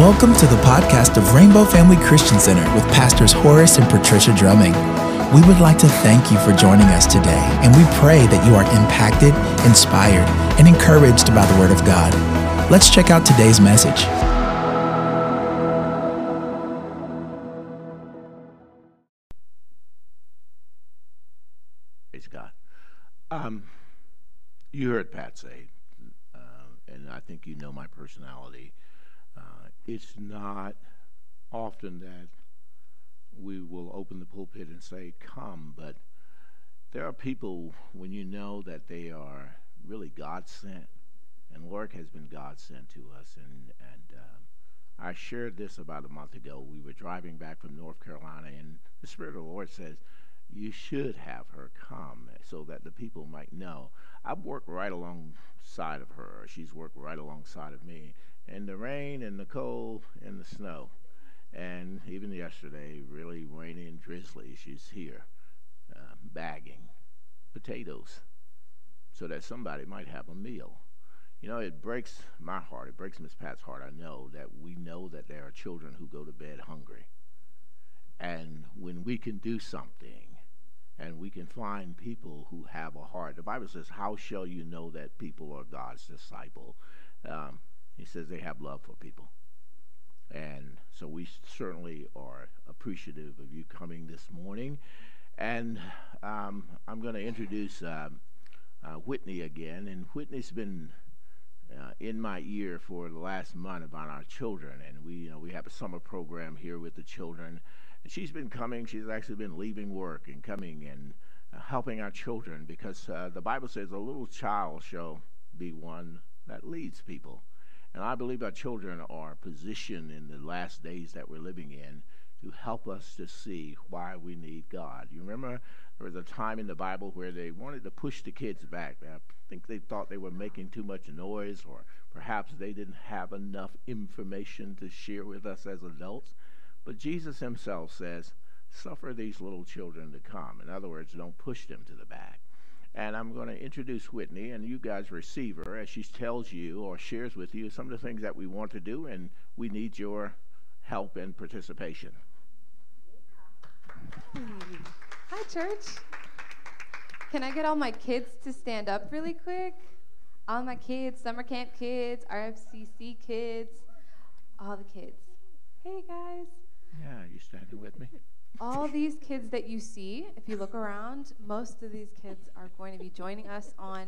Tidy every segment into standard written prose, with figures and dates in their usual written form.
Welcome to the podcast of Rainbow Family Christian Center with Pastors Horace and Patricia Drumming. We would like to thank you for joining us today, and we pray that you are impacted, inspired, and encouraged by the Word of God. Let's check out today's message. Praise God. You heard Pat say, and I think you know my personality. It's not often that we will open the pulpit and say, come, but there are people, when you know that they are really God-sent, and work has been God-sent to us, and I shared this about a month ago. We were driving back from North Carolina, and the Spirit of the Lord says, you should have her come so that the people might know. I've worked right alongside of her. She's worked right alongside of me. And the rain and the cold and the snow, and even yesterday, really rainy and drizzly, she's here bagging potatoes so that somebody might have a meal. You know, it breaks my heart. It breaks Miss Pat's heart. I know that we know that there are children who go to bed hungry, and when we can do something and we can find people who have a heart. The Bible says, how shall you know that people are God's disciple? He says they have love for people. And so we certainly are appreciative of you coming this morning. And I'm going to introduce Whitney again. And Whitney's been in my ear for the last month about our children. And we have a summer program here with the children. And she's been coming. She's actually been leaving work and coming and helping our children, because the Bible says a little child shall be one that leads people. And I believe our children are positioned in the last days that we're living in to help us to see why we need God. You remember there was a time in the Bible where they wanted to push the kids back. I think they thought they were making too much noise, or perhaps they didn't have enough information to share with us as adults. But Jesus himself says, suffer these little children to come. In other words, don't push them to the back. And I'm going to introduce Whitney, and you guys receive her as she tells you or shares with you some of the things that we want to do, and we need your help and participation. Yeah. Hi, church. Can I get all my kids to stand up really quick? All my kids, summer camp kids, RFCC kids, all the kids. Hey, guys. Yeah, you standing with me? All these kids that you see, if you look around, most of these kids are going to be joining us on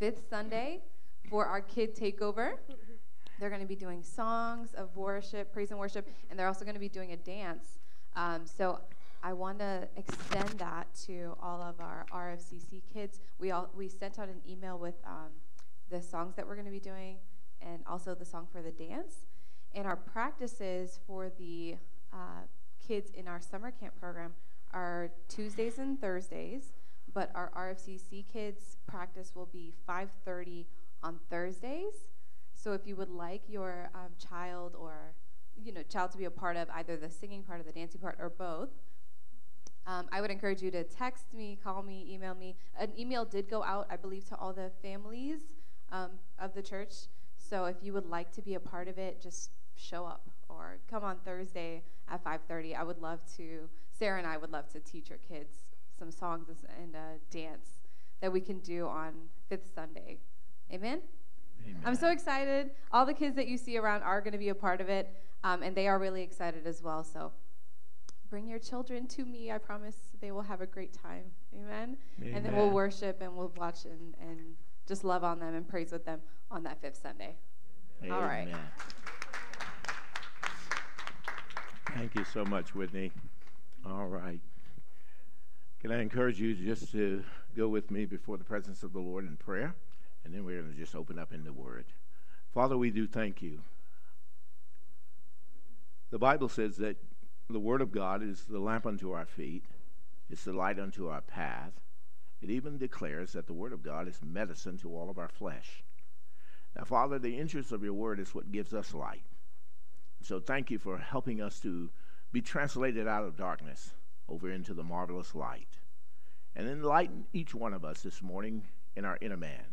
5th Sunday for our Kid Takeover. They're going to be doing songs of worship, praise and worship, and they're also going to be doing a dance. So I want to extend that to all of our RFCC kids. We sent out an email with the songs that we're going to be doing, and also the song for the dance, and our practices for the kids in our summer camp program are Tuesdays and Thursdays, but our RFCC kids practice will be 5:30 on Thursdays. So if you would like your child or child to be a part of either the singing part or the dancing part or both, I would encourage you to text me, call me, email me. An email did go out, I believe, to all the families of the church. So if you would like to be a part of it, just show up or come on Thursday at 5:30. I would love to, Sarah and I would love to teach our kids some songs and a dance that we can do on 5th Sunday. Amen? Amen. I'm so excited. All the kids that you see around are going to be a part of it, and they are really excited as well. So bring your children to me. I promise they will have a great time. Amen? Amen. And then we'll worship and we'll watch and just love on them and praise with them on that 5th Sunday. Amen. All right. Amen. Thank you so much, Whitney. All right. Can I encourage you just to go with me before the presence of the Lord in prayer? And then we're going to just open up in the Word. Father, we do thank you. The Bible says that the Word of God is the lamp unto our feet. It's the light unto our path. It even declares that the Word of God is medicine to all of our flesh. Now, Father, the interest of your Word is what gives us light. So thank you for helping us to be translated out of darkness over into the marvelous light. And enlighten each one of us this morning in our inner man,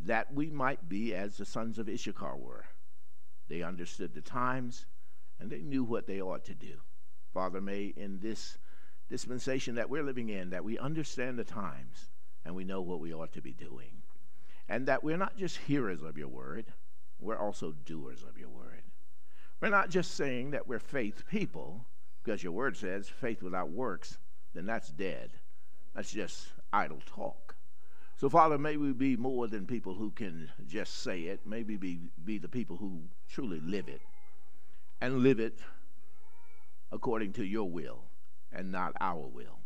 that we might be as the sons of Issachar were, They understood the times, and they knew what they ought to do. Father, may in this dispensation that we're living in, that we understand the times, and we know what we ought to be doing. And that we're not just hearers of your word, we're also doers of your word. We're not just saying that we're faith people, because your word says faith without works, then that's dead. That's just idle talk. So, Father, may we be more than people who can just say it. Maybe be the people who truly live it, and live it according to your will and not our will.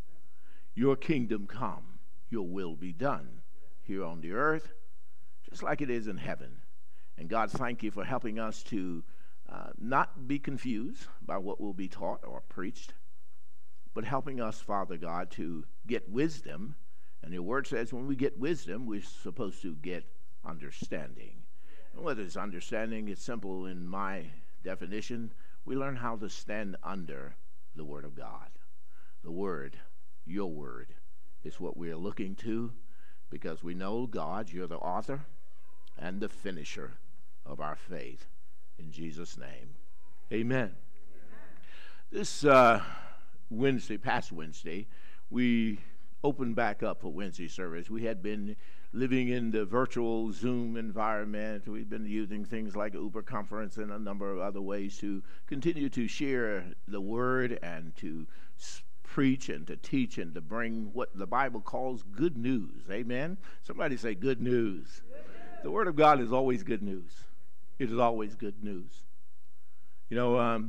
Your kingdom come, your will be done here on the earth, just like it is in heaven. And God, thank you for helping us to not be confused by what will be taught or preached, but helping us, Father God, to get wisdom. And your word says when we get wisdom, we're supposed to get understanding. And whether it's understanding, it's simple in my definition. We learn how to stand under the word of God. The word, your word, is what we're looking to, because we know, God, you're the author and the finisher of our faith. In Jesus' name, amen. This past Wednesday, we opened back up for Wednesday service. We had been living in the virtual Zoom environment. We've been using things like Uber Conference and a number of other ways to continue to share the word and to preach and to teach and to bring what the Bible calls good news. Amen? Somebody say good news. The word of God is always good news. It is always good news. You know,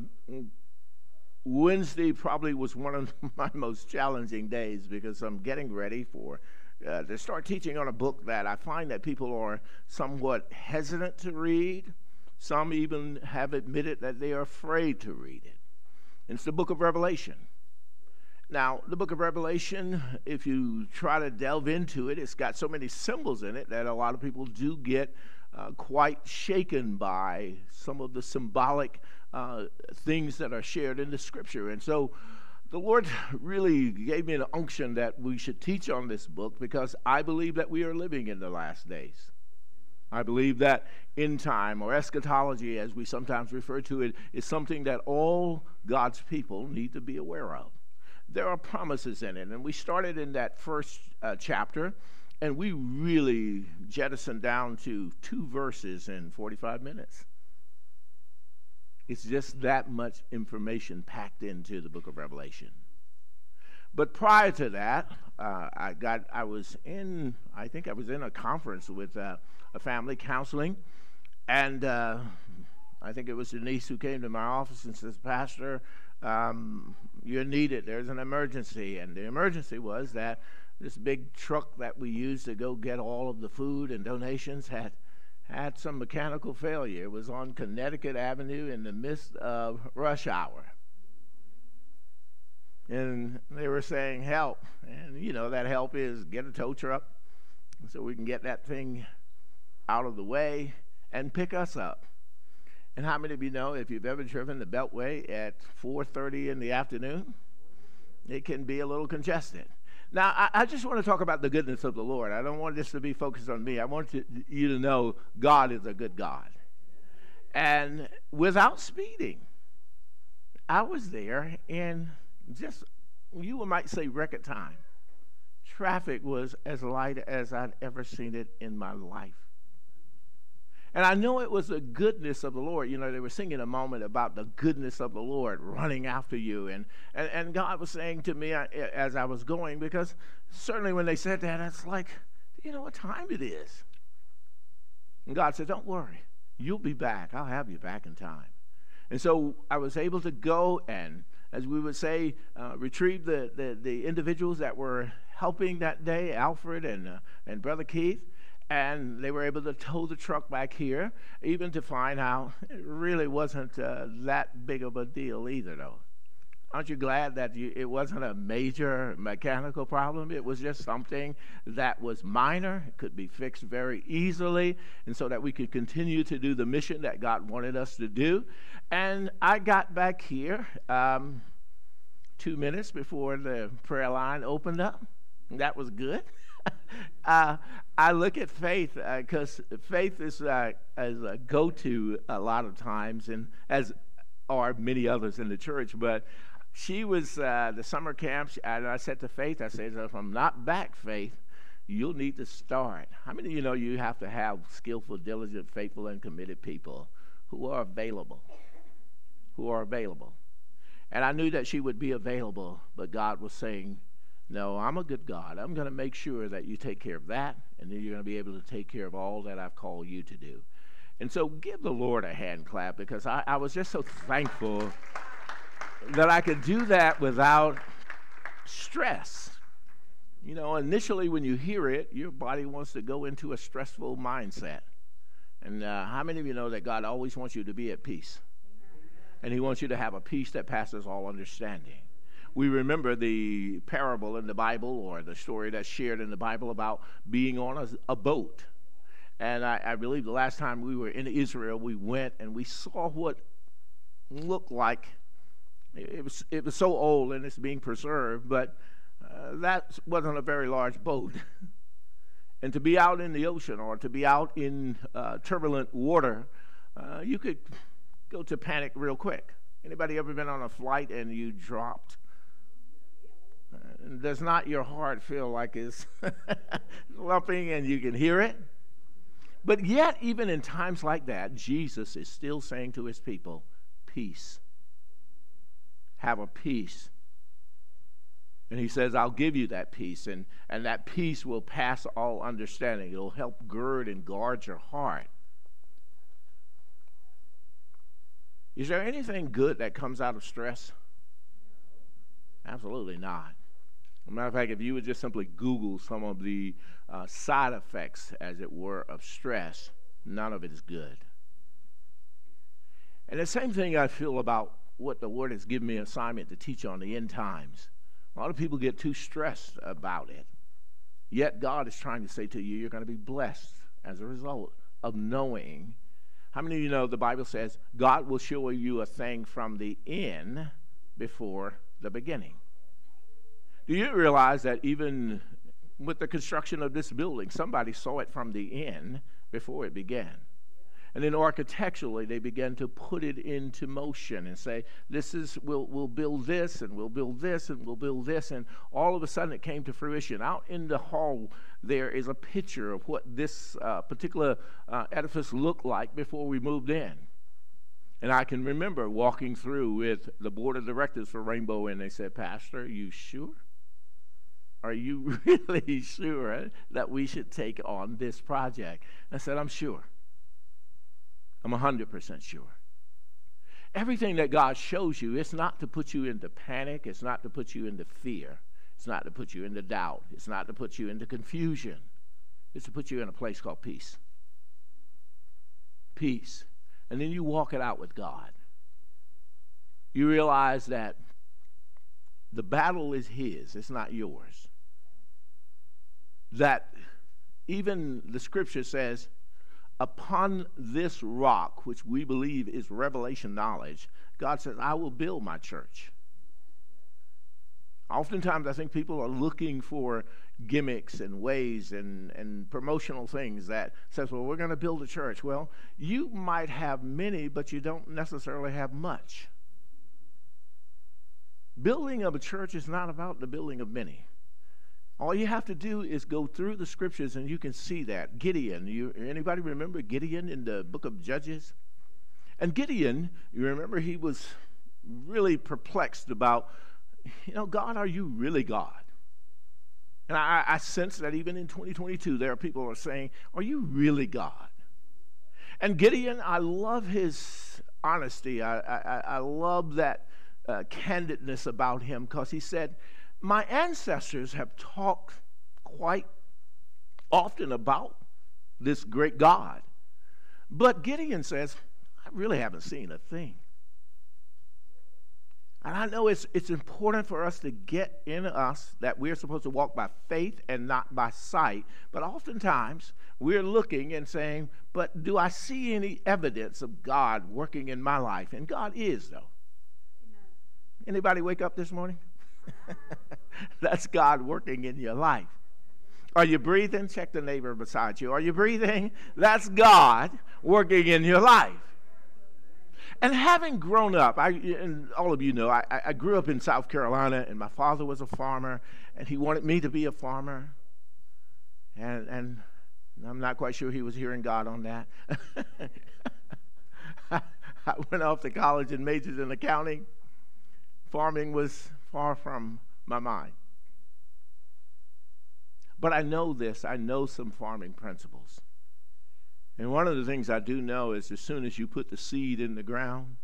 Wednesday probably was one of my most challenging days, because I'm getting ready for to start teaching on a book that I find that people are somewhat hesitant to read. Some even have admitted that they are afraid to read it. It's the book of Revelation. Now, the book of Revelation, if you try to delve into it, it's got so many symbols in it that a lot of people do get quite shaken by some of the symbolic things that are shared in the scripture. And so the Lord really gave me an unction that we should teach on this book, because I believe that we are living in the last days. I believe that end time, or eschatology as we sometimes refer to it, is something that all God's people need to be aware of. There are promises in it, and we started in that first chapter. And we really jettisoned down to 2 verses in 45 minutes. It's just that much information packed into the book of Revelation. But prior to that, I was in a conference with a family counseling, and I think it was Denise who came to my office and says, "Pastor, you're needed. There's an emergency." And the emergency was that this big truck that we used to go get all of the food and donations had some mechanical failure. It was on Connecticut Avenue in the midst of rush hour. And they were saying, help. And you know, that help is get a tow truck so we can get that thing out of the way and pick us up. And how many of you know, if you've ever driven the Beltway at 4:30 in the afternoon, it can be a little congested. Now, I just want to talk about the goodness of the Lord. I don't want this to be focused on me. I want you to know God is a good God. And without speeding, I was there in just, you might say, record time. Traffic was as light as I'd ever seen it in my life. And I know it was the goodness of the Lord. You know, they were singing a moment about the goodness of the Lord running after you. And God was saying to me as I was going, because certainly when they said that, it's like, you know what time it is? And God said, don't worry. You'll be back. I'll have you back in time. And so I was able to go and, as we would say, retrieve the individuals that were helping that day, Alfred and Brother Keith. And they were able to tow the truck back here, even to find out it really wasn't that big of a deal either, though. Aren't you glad that it wasn't a major mechanical problem? It was just something that was minor. It could be fixed very easily, and so that we could continue to do the mission that God wanted us to do. And I got back here 2 minutes before the prayer line opened up. That was good. I look at faith because faith is a go-to a lot of times, and as are many others in the church. But she was the summer camp, and I said to Faith, I said, if I'm not back, Faith, you'll need to start. How many of you know you have to have skillful, diligent, faithful, and committed people who are available? Who are available. And I knew that she would be available, but God was saying, no, I'm a good God. I'm going to make sure that you take care of that, and then you're going to be able to take care of all that I've called you to do. And so give the Lord a hand clap, because I was just so thankful that I could do that without stress. You know, initially when you hear it, your body wants to go into a stressful mindset. And how many of you know that God always wants you to be at peace? And he wants you to have a peace that passes all understanding. We remember the parable in the Bible, or the story that's shared in the Bible, about being on a boat. And I believe the last time we were in Israel, we went and we saw what looked like, it was so old and it's being preserved, but that wasn't a very large boat. And to be out in the ocean, or to be out in turbulent water, you could go to panic real quick. Anybody ever been on a flight and you dropped? Does not your heart feel like it's lumping and you can hear it? But yet, even in times like that, Jesus is still saying to his people, peace. Have a peace. And he says, I'll give you that peace, and that peace will pass all understanding. It'll help gird and guard your heart. Is there anything good that comes out of stress? Absolutely not. As a matter of fact, if you would just simply Google some of the side effects, as it were, of stress, none of it is good. And the same thing I feel about what the Lord has given me an assignment to teach on the end times. A lot of people get too stressed about it. Yet God is trying to say to you, you're going to be blessed as a result of knowing. How many of you know the Bible says God will show you a thing from the end before the beginning? Do you realize that even with the construction of this building, somebody saw it from the end before it began? And then architecturally, they began to put it into motion and say, this is, we'll build this, and we'll build this, and we'll build this. And all of a sudden, it came to fruition. Out in the hall, there is a picture of what this particular edifice looked like before we moved in. And I can remember walking through with the board of directors for Rainbow, and they said, Pastor, are you sure? Are you really sure that we should take on this project? I said, I'm sure. I'm 100% sure. Everything that God shows you, it's not to put you into panic. It's not to put you into fear. It's not to put you into doubt. It's not to put you into confusion. It's to put you in a place called peace. Peace. And then you walk it out with God. You realize that the battle is his. It's not yours. That even the scripture says, upon this rock, which we believe is revelation knowledge, God says, I will build my church. Oftentimes, I think people are looking for gimmicks and ways and promotional things that says, well, we're going to build a church. Well, you might have many, but you don't necessarily have much. Building of a church is not about the building of many. All you have to do is go through the scriptures, and you can see that. Gideon, anybody remember Gideon in the book of Judges? And Gideon, you remember, he was really perplexed about, you know, God, are you really God? And I sense that even in 2022, there are people who are saying, are you really God? And Gideon, I love his honesty. I love that candidness about him, because he said, my ancestors have talked quite often about this great God. But Gideon says, I really haven't seen a thing. And I know it's important for us to get in us that we're supposed to walk by faith and not by sight. But oftentimes we're looking and saying, but do I see any evidence of God working in my life? And God is, though. Amen. Anybody wake up this morning? That's God working in your life. Are you breathing? Check the neighbor beside you. Are you breathing? That's God working in your life. And having grown up, and all of you know, I grew up in South Carolina, and my father was a farmer, and he wanted me to be a farmer. And I'm not quite sure he was hearing God on that. I went off to college and majored in accounting. Farming was far from my mind. But I know this. I know some farming principles. And one of the things I do know is as soon as you put the seed in the ground,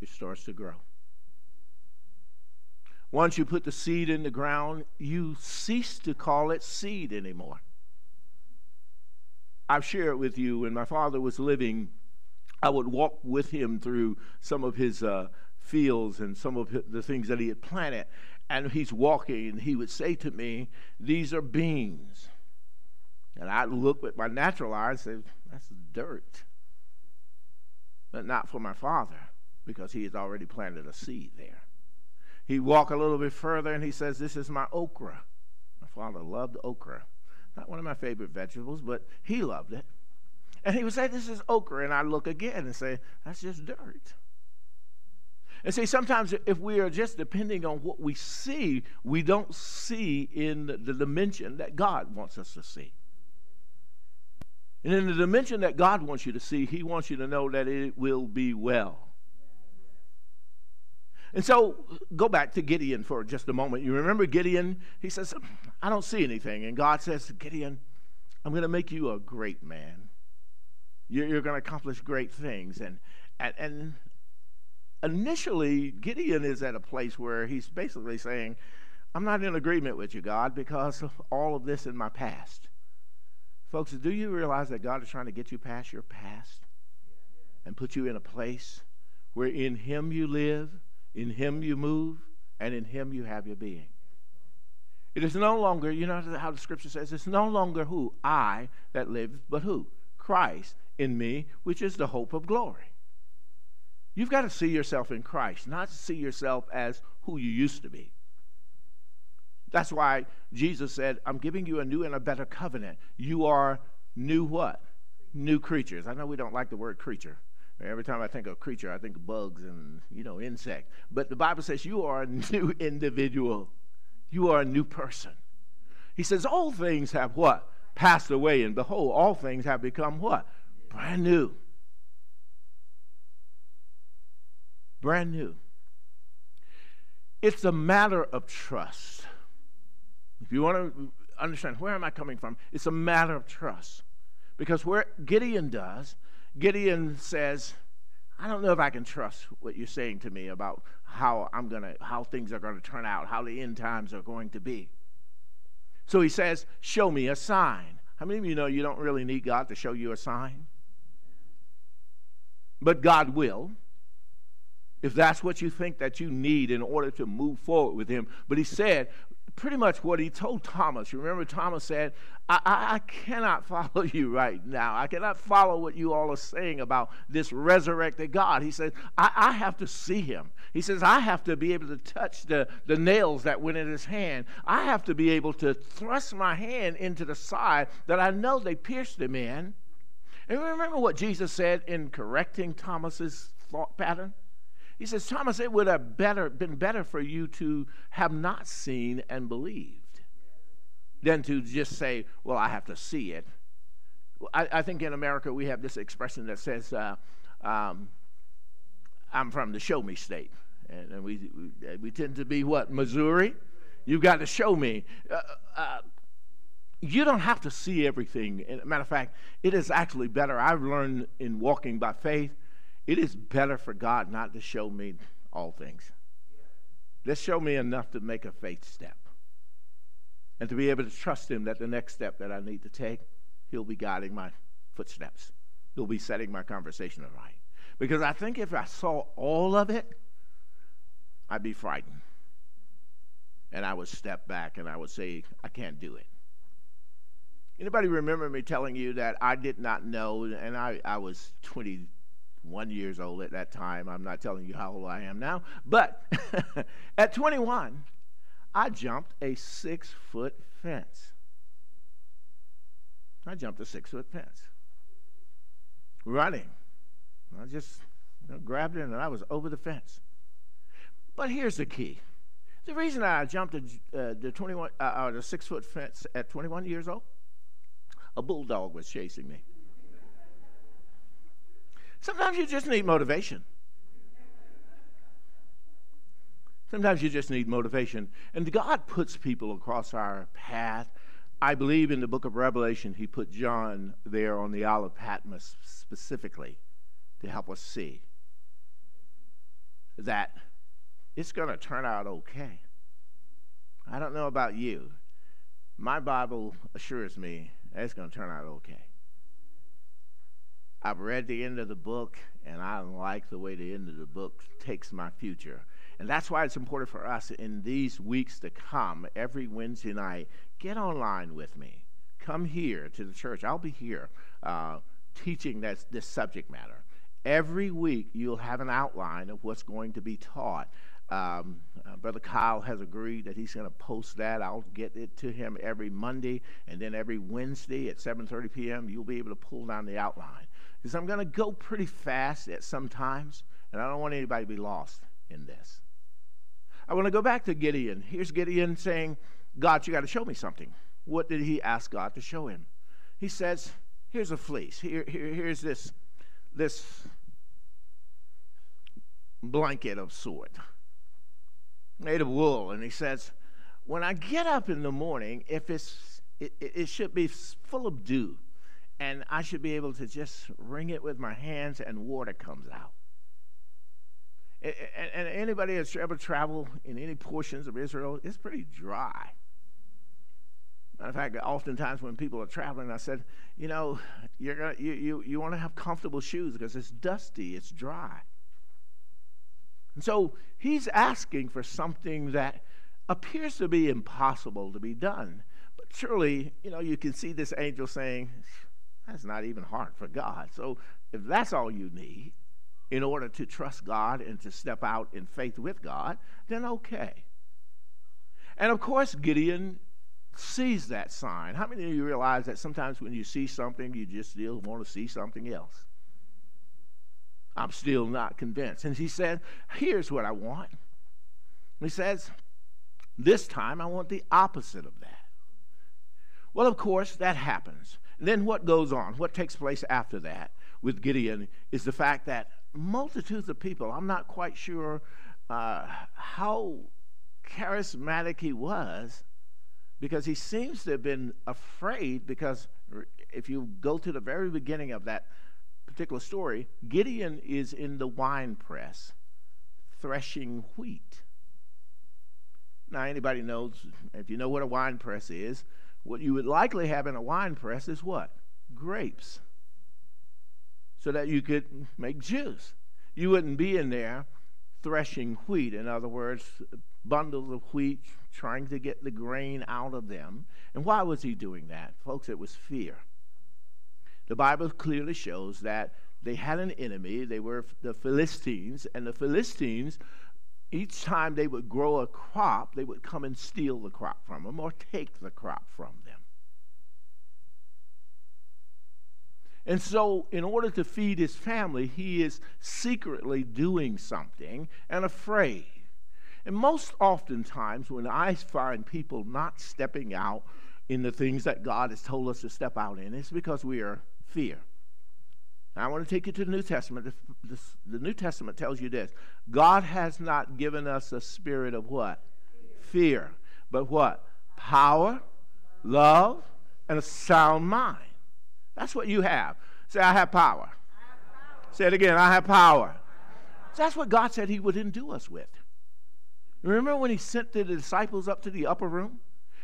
it starts to grow. Once you put the seed in the ground, you cease to call it seed anymore. I've shared with you, when my father was living, I would walk with him through some of his fields and some of the things that he had planted. And he's walking, and he would say to me, "These are beans." And I'd look with my natural eyes and say, "That's dirt." But not for my father, because he had already planted a seed there. He'd walk a little bit further, and he says, "This is my okra." My father loved okra. Not one of my favorite vegetables, but he loved it. And he would say, "This is okra." And I look again and say, "That's just dirt." And see, sometimes if we are just depending on what we see, we don't see in the dimension that God wants us to see. And in the dimension that God wants you to see, he wants you to know that it will be well. And so, go back to Gideon for just a moment. You remember Gideon? He says, "I don't see anything." And God says, "Gideon, I'm going to make you a great man. You're going to accomplish great things." And initially, Gideon is at a place where he's basically saying, "I'm not in agreement with you, God, because of all of this in my past." Folks, do you realize that God is trying to get you past your past and put you in a place where in him you live, in him you move, and in him you have your being? It is no longer, you know how the scripture says, it's no longer who? I that lives, but who? Christ in me, which is the hope of glory. You've got to see yourself in Christ, not see yourself as who you used to be. That's why Jesus said, "I'm giving you a new and a better covenant." You are new what? New creatures. I know we don't like the word creature. Every time I think of creature, I think of bugs and, you know, insects. But the Bible says you are a new individual. You are a new person. He says, "All things have what? Passed away, and behold, all things have become what? Brand new." Brand new. It's a matter of trust. If you want to understand where am I coming from, it's a matter of trust. Because what Gideon does, Gideon says, "I don't know if I can trust what you're saying to me about how things are going to turn out, how the end times are going to be." So he says, "Show me a sign." How many of you know you don't really need God to show you a sign? But God will, if that's what you think that you need in order to move forward with him. But he said pretty much what he told Thomas. Remember, Thomas said, I cannot follow you right now. I cannot follow what you all are saying about this resurrected God. He said, I have to see him. He says, I have to be able to touch the nails that went in his hand. I have to be able to thrust my hand into the side that I know they pierced him in. And remember what Jesus said in correcting Thomas's thought pattern? He says, "Thomas, it would have been better for you to have not seen and believed than to just say, 'Well, I have to see it.'" I think in America we have this expression that says, "I'm from the show me state," and we tend to be what, Missouri? You've got to show me. You don't have to see everything. As a matter of fact, it is actually better. I've learned in walking by faith, it is better for God not to show me all things. Just show me enough to make a faith step and to be able to trust him that the next step that I need to take, he'll be guiding my footsteps. He'll be setting my conversation right. Because I think if I saw all of it, I'd be frightened. And I would step back and I would say, I can't do it. Anybody remember me telling you that I did not know, and I was 21 years old at that time. I'm not telling you how old I am now, but at 21, I jumped a 6-foot fence. I jumped a 6-foot fence, running. I just grabbed it and I was over the fence. But here's the key. The reason I jumped the 6-foot fence at 21 years old, a bulldog was chasing me. Sometimes you just need motivation. Sometimes you just need motivation. And God puts people across our path. I believe in the book of Revelation, he put John there on the Isle of Patmos specifically to help us see that it's going to turn out okay. I don't know about you. My Bible assures me that it's going to turn out okay. I've read the end of the book, and I like the way the end of the book takes my future. And that's why it's important for us in these weeks to come every Wednesday night. Get online with me. Come here to the church. I'll be here teaching this subject matter. Every week you'll have an outline of what's going to be taught. Brother Kyle has agreed that he's going to post that. I'll get it to him every Monday, and then every Wednesday at 7:30 p.m. you'll be able to pull down the outline. Because I'm going to go pretty fast at some times, and I don't want anybody to be lost in this. I want to go back to Gideon. Here's Gideon saying, God, you got to show me something. What did he ask God to show him? He says, here's a fleece. Here's this blanket of sort made of wool. And he says, when I get up in the morning, if it should be full of dew, and I should be able to just wring it with my hands and water comes out. And anybody that's ever traveled in any portions of Israel, it's pretty dry. Matter of fact, oftentimes when people are traveling, I said, you know, you want to have comfortable shoes because it's dusty, it's dry. And so he's asking for something that appears to be impossible to be done. But surely, you know, you can see this angel saying, that's not even hard for God. So if that's all you need, in order to trust God and to step out in faith with God, then okay. And of course, Gideon sees that sign. How many of you realize that sometimes when you see something, you just still want to see something else? I'm still not convinced. And he said, here's what I want. He says, this time I want the opposite of that. Well, of course, that happens. And then what goes on? What takes place after that with Gideon is the fact that multitudes of people, I'm not quite sure how charismatic he was, because he seems to have been afraid, because if you go to the very beginning of that particular story, Gideon is in the wine press threshing wheat. Now anybody knows, if you know what a wine press is, what you would likely have in a wine press is what? Grapes. So that you could make juice. You wouldn't be in there threshing wheat. In other words, bundles of wheat, trying to get the grain out of them. And why was he doing that? Folks, it was fear. The Bible clearly shows that they had an enemy. They were the Philistines. And the Philistines, each time they would grow a crop, they would come and steal the crop from them or take the crop from them. And so in order to feed his family, he is secretly doing something and afraid. And most oftentimes when I find people not stepping out in the things that God has told us to step out in, it's because we are fear. Now, I want to take you to the New Testament. The New Testament tells you this. God has not given us a spirit of what? Fear. But what? Power, love, and a sound mind. That's what you have. Say, I have power. I have power. Say it again, I have power. I have power. So that's what God said he would endue us with. Remember when he sent the disciples up to the upper room?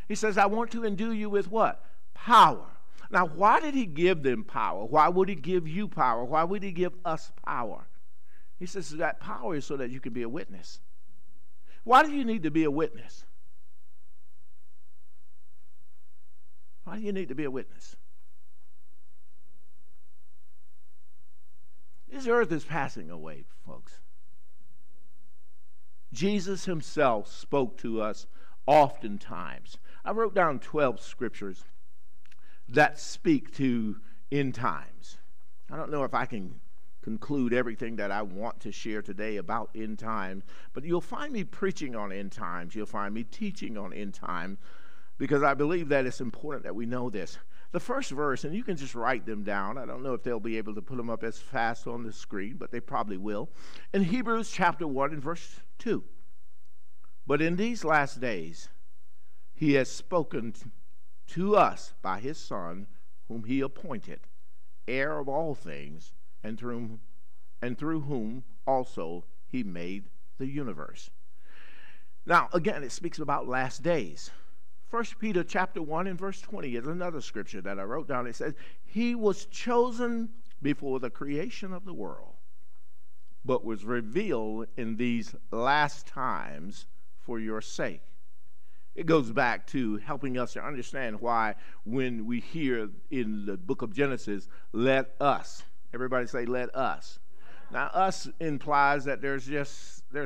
He says, I want to endue you with what? Power. Now, why did he give them power? Why would he give you power? Why would he give us power? He says that power is so that you can be a witness. Why do you need to be a witness? Why do you need to be a witness? This earth is passing away, folks. Jesus himself spoke to us oftentimes. I wrote down 12 scriptures that speak to end times. I don't know if I can conclude everything that I want to share today about end times, but you'll find me preaching on end times. You'll find me teaching on end times, because I believe that it's important that we know this. The first verse, and you can just write them down. I don't know if they'll be able to put them up as fast on the screen, but they probably will. In Hebrews chapter 1 and verse 2. But in these last days, he has spoken to us by his Son, whom he appointed, heir of all things, and through whom also he made the universe. Now, again, it speaks about last days. 1 Peter chapter 1 and verse 20 is another scripture that I wrote down. It says, he was chosen before the creation of the world, but was revealed in these last times for your sake. It goes back to helping us to understand why when we hear in the book of Genesis, let us. Everybody say, let us. Now, us implies that there's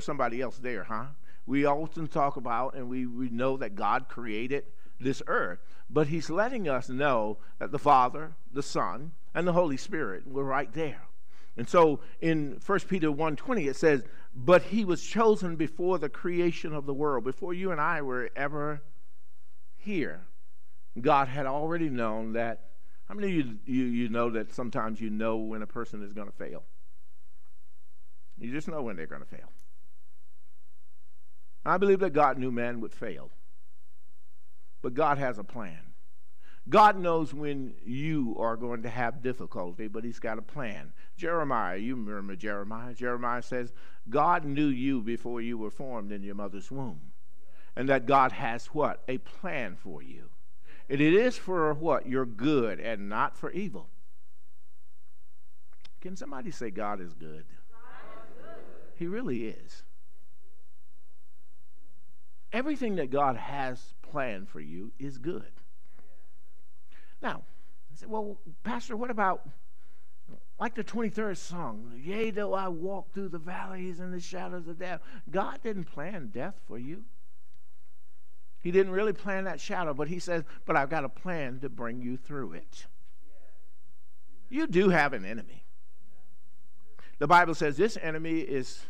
somebody else there, huh? We often talk about, and we know that God created this earth, but he's letting us know that the Father, the Son, and the Holy Spirit were right there. And so in 1 Peter 1:20, it says, but he was chosen before the creation of the world. Before you and I were ever here, God had already known that. How many of you know that sometimes you know when a person is going to fail? You just know when they're going to fail. I believe that God knew man would fail, but God has a plan. God knows when you are going to have difficulty, but he's got a plan. Jeremiah, you remember Jeremiah. Jeremiah says, God knew you before you were formed in your mother's womb, and that God has what? A plan for you. And it is for what? Your good and not for evil. Can somebody say God is good? God is good. He really is. Everything that God has planned for you is good. Now, I said, well, Pastor, what about like the 23rd song? Yea, though I walk through the valleys and the shadows of death. God didn't plan death for you. He didn't really plan that shadow, but he says, but I've got a plan to bring you through it. You do have an enemy. The Bible says this enemy is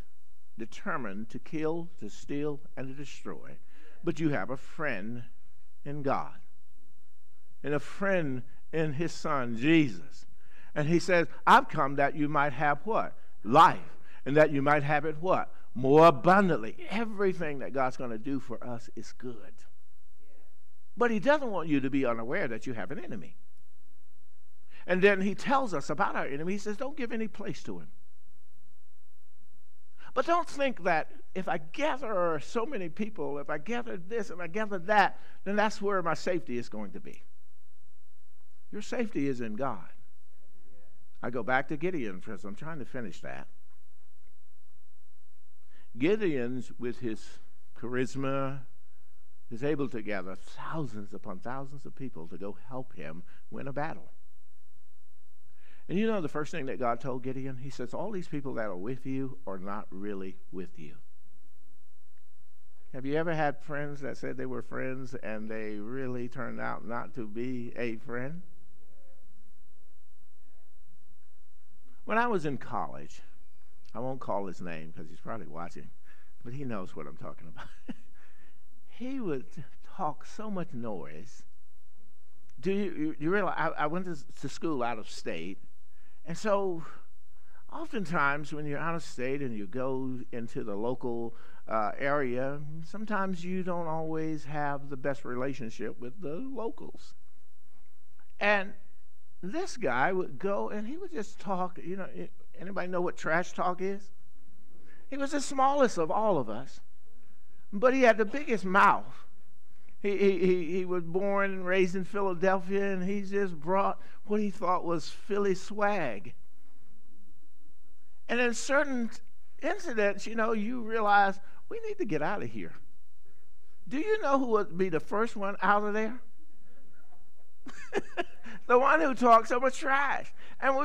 determined to kill, to steal, and to destroy. But you have a friend in God, and a friend in his Son Jesus. And he says, I've come that you might have what? Life. And that you might have it what? More abundantly. Everything that God's going to do for us is good. But he doesn't want you to be unaware that you have an enemy. And then he tells us about our enemy. He says, don't give any place to him. But don't think that if I gather so many people, if I gather this and I gather that, then that's where my safety is going to be. Your safety is in God. I go back to Gideon because I'm trying to finish that. Gideon, with his charisma, is able to gather thousands upon thousands of people to go help him win a battle. And you know the first thing that God told Gideon? He says, all these people that are with you are not really with you. Have you ever had friends that said they were friends and they really turned out not to be a friend? When I was in college, I won't call his name because he's probably watching, but he knows what I'm talking about. He would talk so much noise. Do you realize I went to school out of state? And so oftentimes when you're out of state and you go into the local area, sometimes you don't always have the best relationship with the locals. And this guy would go and he would just talk, you know, anybody know what trash talk is? He was the smallest of all of us, but he had the biggest mouth. He was born and raised in Philadelphia, and he just brought what he thought was Philly swag. And in certain incidents, you know, you realize, we need to get out of here. Do you know who would be the first one out of there? The one who talked so much trash. And we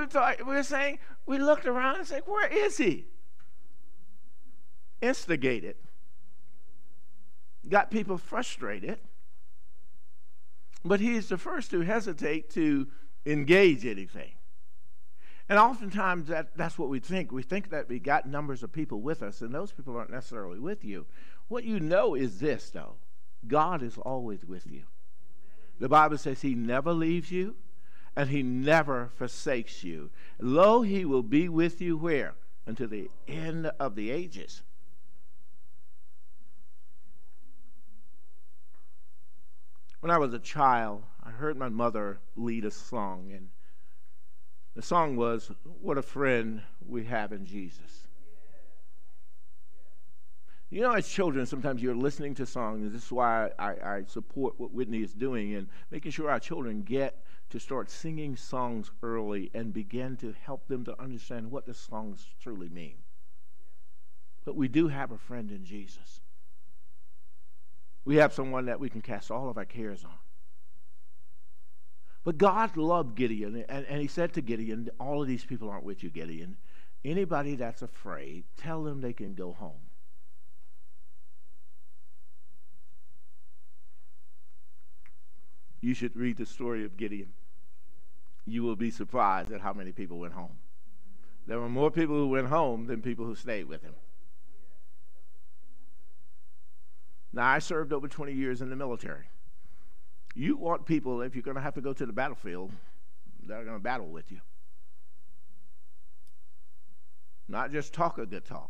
looked around and said, where is he? Instigated. Got people frustrated. But he is the first to hesitate to engage anything. And oftentimes that's what we think. We think that we got numbers of people with us, and those people aren't necessarily with you. What you know is this, though. God is always with you. The Bible says he never leaves you, and he never forsakes you. Lo, he will be with you where? Until the end of the ages. When I was a child, I heard my mother lead a song, and the song was, "What a friend we have in Jesus." You know, as children, sometimes you're listening to songs, and this is why I support what Whitney is doing and making sure our children get to start singing songs early and begin to help them to understand what the songs truly mean. But we do have a friend in Jesus. We have someone that we can cast all of our cares on. But God loved Gideon, and he said to Gideon, all of these people aren't with you, Gideon. Anybody that's afraid, tell them they can go home. You should read the story of Gideon. You will be surprised at how many people went home. There were more people who went home than people who stayed with him. Now, I served over 20 years in the military. You want people, if you're going to have to go to the battlefield, that are going to battle with you. Not just talk a good talk,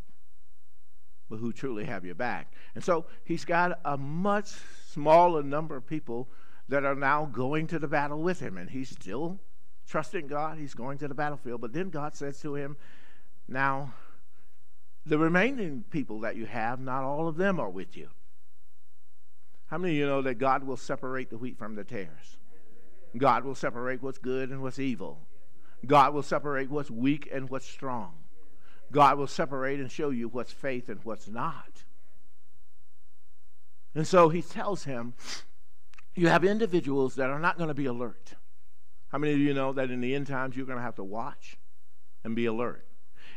but who truly have your back. And so he's got a much smaller number of people that are now going to the battle with him, and he's still trusting God. He's going to the battlefield. But then God says to him, now, the remaining people that you have, not all of them are with you. How many of you know that God will separate the wheat from the tares? God will separate what's good and what's evil. God will separate what's weak and what's strong. God will separate and show you what's faith and what's not. And so he tells him, you have individuals that are not going to be alert. How many of you know that in the end times you're going to have to watch and be alert?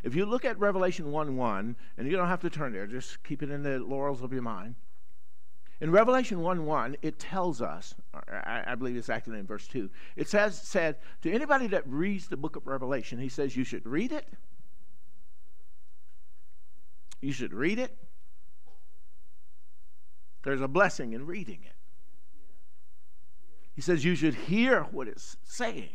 If you look at Revelation 1:1, and you don't have to turn there, just keep it in the laurels of your mind. In Revelation 1:1, it tells us, I believe it's actually in verse 2, it said to anybody that reads the book of Revelation, he says you should read it. You should read it. There's a blessing in reading it. He says you should hear what it's saying.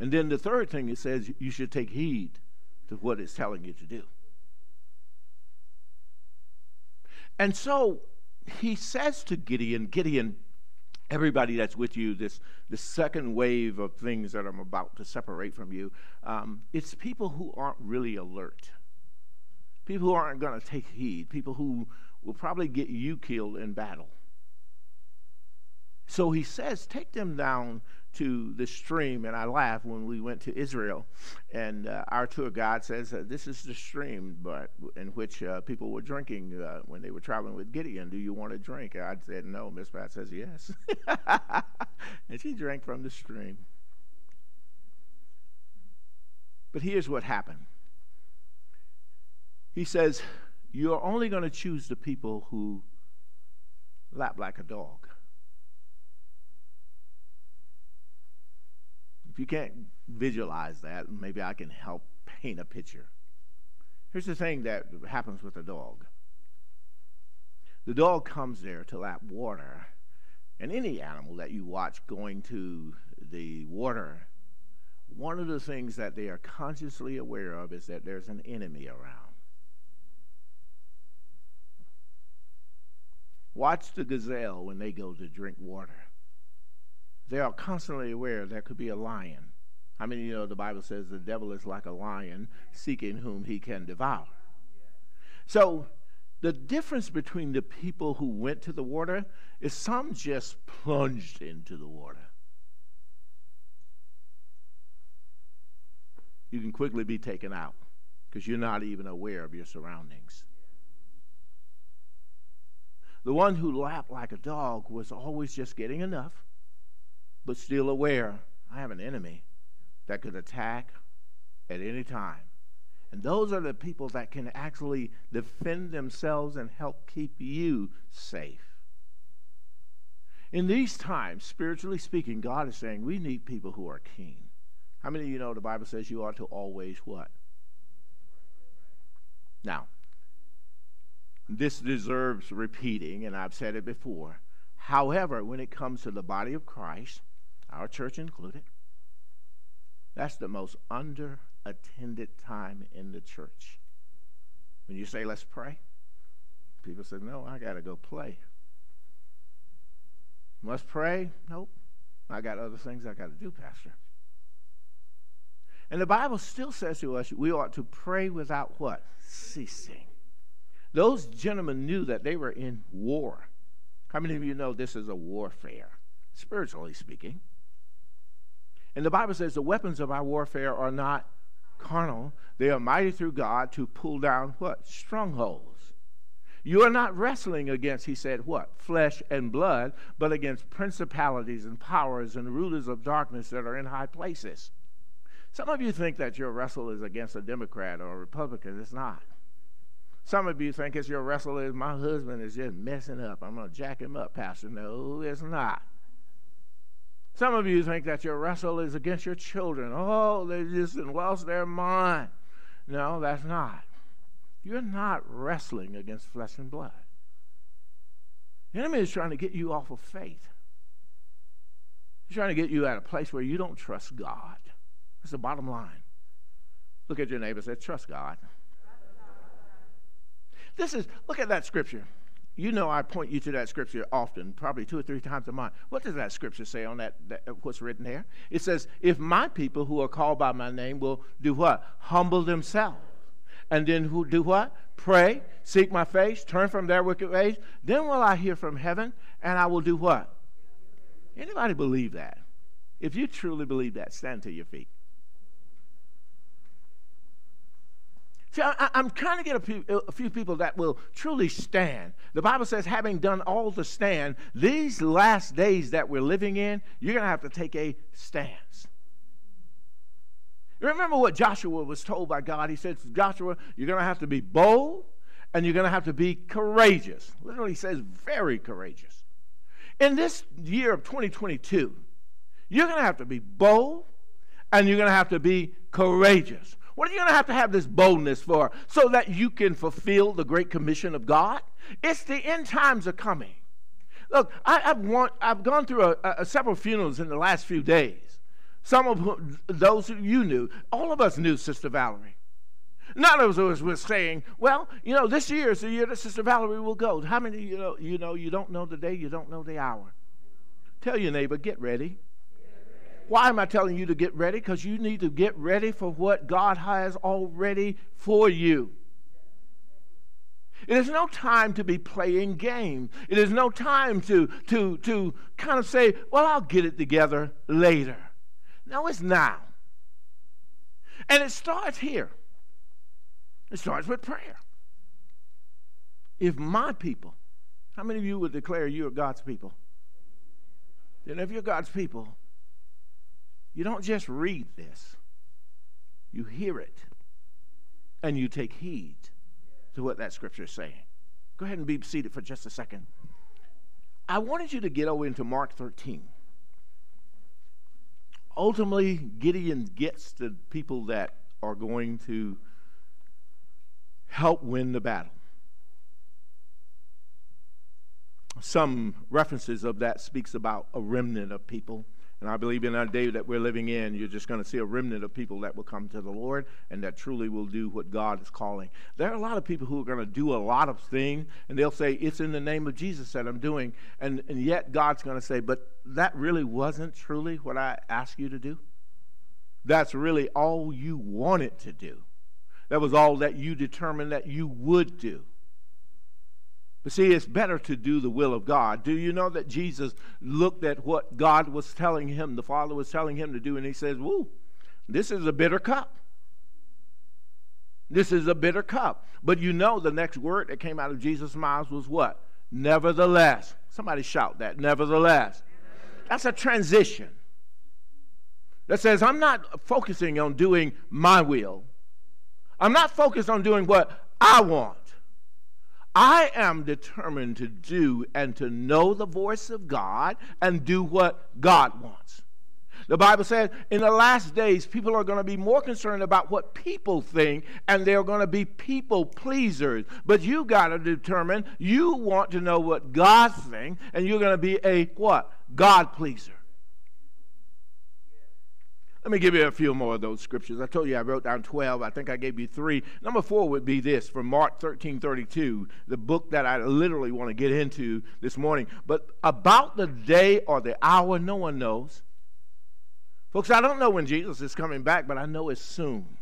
And then the third thing it says, you should take heed to what it's telling you to do. And so he says to Gideon, Gideon, everybody that's with you, this second wave of things that I'm about to separate from you, it's people who aren't really alert. People who aren't going to take heed. People who will probably get you killed in battle. So he says, take them down to the stream. And I laughed when we went to Israel, and our tour guide says, this is the stream in which people were drinking when they were traveling with Gideon. Do you want a drink? I said, no. Miss Pat says, yes. And she drank from the stream. But here's what happened. He says, you're only going to choose the people who lap like a dog. If you can't visualize that, maybe I can help paint a picture. Here's the thing that happens with a dog. The dog comes there to lap water, and any animal that you watch going to the water, one of the things that they are consciously aware of is that there's an enemy around. Watch the gazelle when they go to drink water. They are constantly aware there could be a lion. How many of you know the Bible says the devil is like a lion seeking whom he can devour? So the difference between the people who went to the water is some just plunged into the water. You can quickly be taken out because you're not even aware of your surroundings. The one who lapped like a dog was always just getting enough, but still aware, I have an enemy that could attack at any time. And those are the people that can actually defend themselves and help keep you safe. In these times, spiritually speaking, God is saying we need people who are keen. How many of you know the Bible says you ought to always what? Now, this deserves repeating, and I've said it before. However, when it comes to the body of Christ, our church included, that's the most under-attended time in the church. When you say, let's pray, people say, no, I got to go play. Let's pray? Nope. I got other things I got to do, Pastor. And the Bible still says to us, we ought to pray without what? Ceasing. Those gentlemen knew that they were in war. How many of you know this is a warfare, spiritually speaking? And the Bible says the weapons of our warfare are not carnal. They are mighty through God to pull down what? Strongholds. You are not wrestling against, he said, what? Flesh and blood, but against principalities and powers and rulers of darkness that are in high places. Some of you think that your wrestle is against a Democrat or a Republican. It's not. Some of you think it's your wrestle is my husband is just messing up. I'm going to jack him up, Pastor. No, it's not. Some of you think that your wrestle is against your children. Oh, they just lost their mind. No, that's not. You're not wrestling against flesh and blood. The enemy is trying to get you off of faith. He's trying to get you at a place where you don't trust God. That's the bottom line. Look at your neighbor and say, trust God. This is, look at that scripture. You know I point you to that scripture often, probably 2 or 3 times a month. What does that scripture say on that what's written there? It says, if my people who are called by my name will do what? Humble themselves. And then who do what? Pray, seek my face, turn from their wicked ways. Then will I hear from heaven, and I will do what? Anybody believe that? If you truly believe that, stand to your feet. See, I'm trying to get a few people that will truly stand. The Bible says, having done all to stand, these last days that we're living in, you're going to have to take a stance. Remember what Joshua was told by God. He said, Joshua, you're going to have to be bold and you're going to have to be courageous. Literally says very courageous. In this year of 2022, you're going to have to be bold and you're going to have to be courageous. What are you going to have this boldness for? So that you can fulfill the great commission of God? It's the end times are coming. Look, I've gone through several funerals in the last few days. Some of whom, those who you knew, all of us knew Sister Valerie. None of us was saying, well, you know, this year is the year that Sister Valerie will go. How many of you know, you don't know the day, you don't know the hour? Tell your neighbor, get ready. Why am I telling you to get ready? Because you need to get ready for what God has already for you. It is no time to be playing games. It is no time to kind of say, well, I'll get it together later. No, it's now. And it starts here. It starts with prayer. If my people, how many of you would declare you are God's people? Then if you're God's people, you don't just read this. You hear it. And you take heed to what that scripture is saying. Go ahead and be seated for just a second. I wanted you to get over into Mark 13. Ultimately, Gideon gets the people that are going to help win the battle. Some references of that speaks about a remnant of people. And I believe in our day that we're living in, you're just going to see a remnant of people that will come to the Lord and that truly will do what God is calling. There are a lot of people who are going to do a lot of things, and they'll say, it's in the name of Jesus that I'm doing. And yet God's going to say, but that really wasn't truly what I asked you to do. That's really all you wanted to do. That was all that you determined that you would do. But see, it's better to do the will of God. Do you know that Jesus looked at what God was telling him, the Father was telling him to do, and he says, woo, this is a bitter cup. This is a bitter cup. But you know the next word that came out of Jesus' mouth was what? Nevertheless. Somebody shout that, nevertheless. That's a transition that says, I'm not focusing on doing my will. I'm not focused on doing what I want. I am determined to do and to know the voice of God and do what God wants. The Bible says in the last days, people are going to be more concerned about what people think, and they're going to be people pleasers. But you got to determine you want to know what God thinks, and you're going to be a what? God pleaser. Let me give you a few more of those scriptures. I told you I wrote down 12. I think I gave you 3. Number 4 would be this, from Mark 13:32, the book that I literally want to get into this morning. But about the day or the hour, no one knows. Folks, I don't know when Jesus is coming back, but I know it's soon.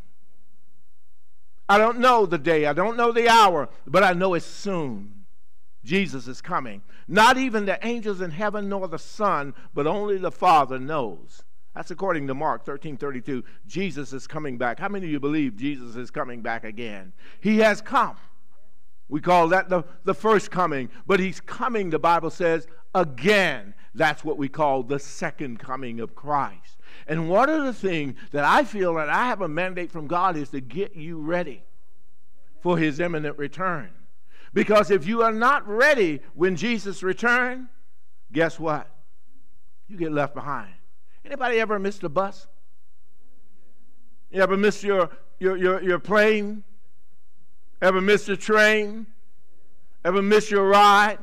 I don't know the day. I don't know the hour, but I know it's soon. Jesus is coming. Not even the angels in heaven nor the Son, but only the Father knows. That's according to Mark 13:32. Jesus is coming back. How many of you believe Jesus is coming back again? He has come. We call that the first coming, but he's coming, the Bible says, again. That's what we call the second coming of Christ. And one of the things that I feel that I have a mandate from God is to get you ready for his imminent return. Because if you are not ready when Jesus returns, guess what? You get left behind. Anybody ever missed a bus? You ever missed your plane? Ever missed a train? Ever missed your ride?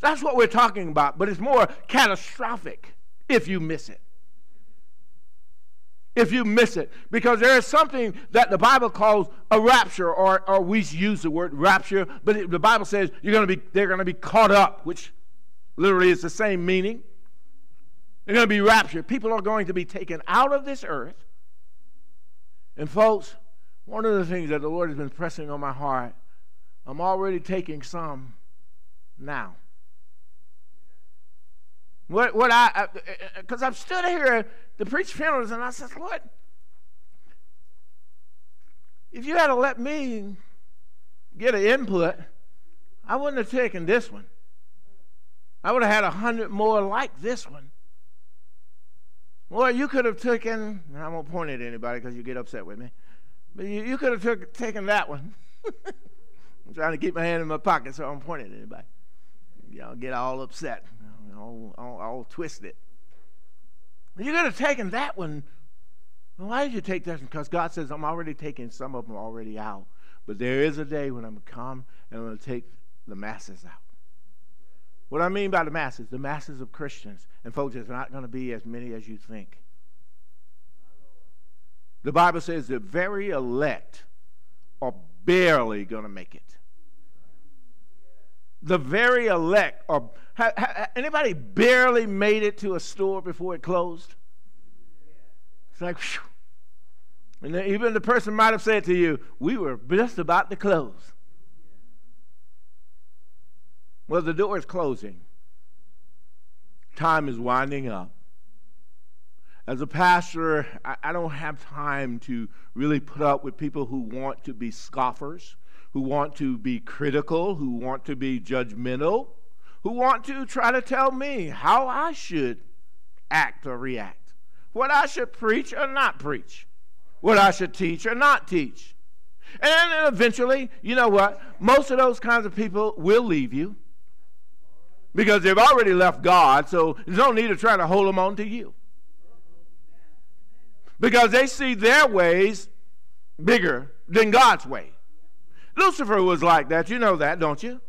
That's what we're talking about, but it's more catastrophic if you miss it. If you miss it, because there is something that the Bible calls a rapture, or we use the word rapture, but the Bible says they're going to be caught up, which literally is the same meaning. They're going to be raptured. People are going to be taken out of this earth. And folks, one of the things that the Lord has been pressing on my heart, I'm already taking some now. Because I've stood here to preach funerals, and I said, Lord, if you had to let me get an input, I wouldn't have taken this one. I would have had 100 more like this one. Lord, you could have taken, and I won't point at anybody because you get upset with me, but you could have taken that one. I'm trying to keep my hand in my pocket so I don't point at anybody. Y'all get all upset. All twisted. You could have taken that one. Why did you take that one? Because God says, I'm already taking some of them already out. But there is a day when I'm going to come and I'm going to take the masses out. What I mean by the masses of Christians. And folks, it's not going to be as many as you think. The Bible says the very elect are barely going to make it. The very elect are... Anybody barely made it to a store before it closed? It's like, whew. And even the person might have said to you, we were just about to close. Well, the door is closing. Time is winding up. As a pastor, I don't have time to really put up with people who want to be scoffers, who want to be critical, who want to be judgmental, who want to try to tell me how I should act or react, what I should preach or not preach, what I should teach or not teach. And then eventually, you know what? Most of those kinds of people will leave you because they've already left God, so there's no need to try to hold them on to you because they see their ways bigger than God's way. Lucifer was like that. You know that, don't you?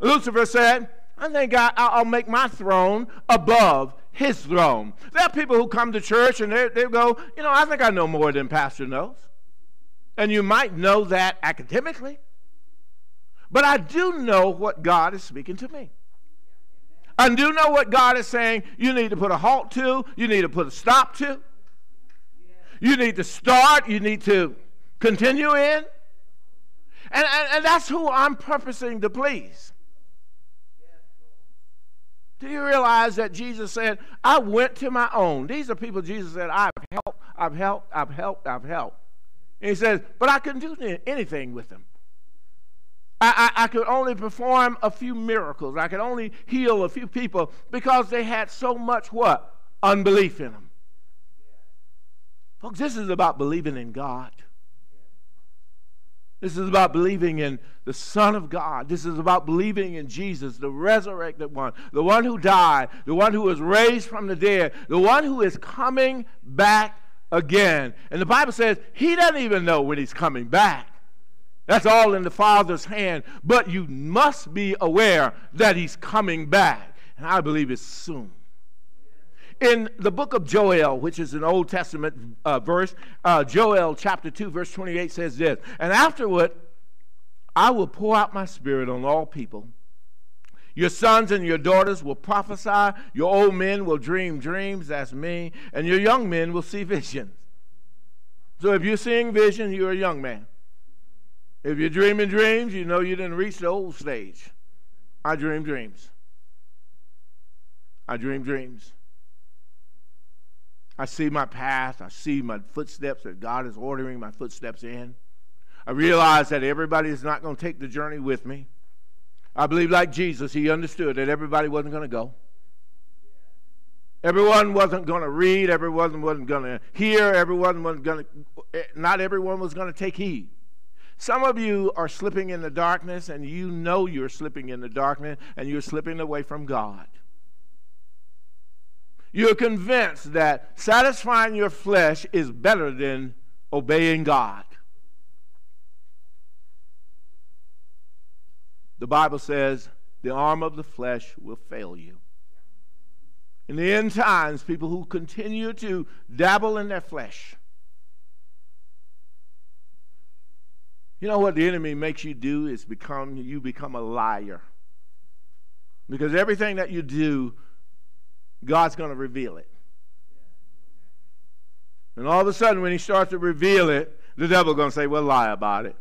Lucifer said, I think I'll make my throne above his throne. There are people who come to church and they go, you know, I think I know more than pastor knows. And you might know that academically, but I do know what God is speaking to me. I do know what God is saying you need to put a halt to, you need to put a stop to, you need to start, you need to continue in. And that's who I'm purposing to please. Do you realize that Jesus said, I went to my own? These are people Jesus said, I've helped, I've helped, I've helped, I've helped. And he says, but I couldn't do anything with them. I could only perform a few miracles. I could only heal a few people because they had so much what? Unbelief in them. Folks, this is about believing in God. This is about believing in the Son of God. This is about believing in Jesus, the resurrected one, the one who died, the one who was raised from the dead, the one who is coming back again. And the Bible says he doesn't even know when he's coming back. That's all in the Father's hand. But you must be aware that he's coming back. And I believe it's soon. In the book of Joel, which is an Old Testament verse, Joel chapter 2, verse 28 says this, "And afterward, I will pour out my spirit on all people. Your sons and your daughters will prophesy. Your old men will dream dreams," that's me, "and your young men will see visions." So if you're seeing vision, you're a young man. If you're dreaming dreams, you know you didn't reach the old stage. I dream dreams. I dream dreams. I see my path. I see my footsteps, that God is ordering my footsteps in. I realize that everybody is not going to take the journey with me. I believe, like Jesus, he understood that everybody wasn't going to go. Everyone wasn't going to read. Everyone wasn't going to hear. Everyone wasn't going to, not everyone was going to take heed. Some of you are slipping in the darkness, and you know you're slipping in the darkness, and you're slipping away from God. You're convinced that satisfying your flesh is better than obeying God. The Bible says the arm of the flesh will fail you. In the end times, people who continue to dabble in their flesh. You know what the enemy makes you do is you become a liar. Because everything that you do, God's going to reveal it. And all of a sudden, when he starts to reveal it, the devil's going to say, "Well, lie about it."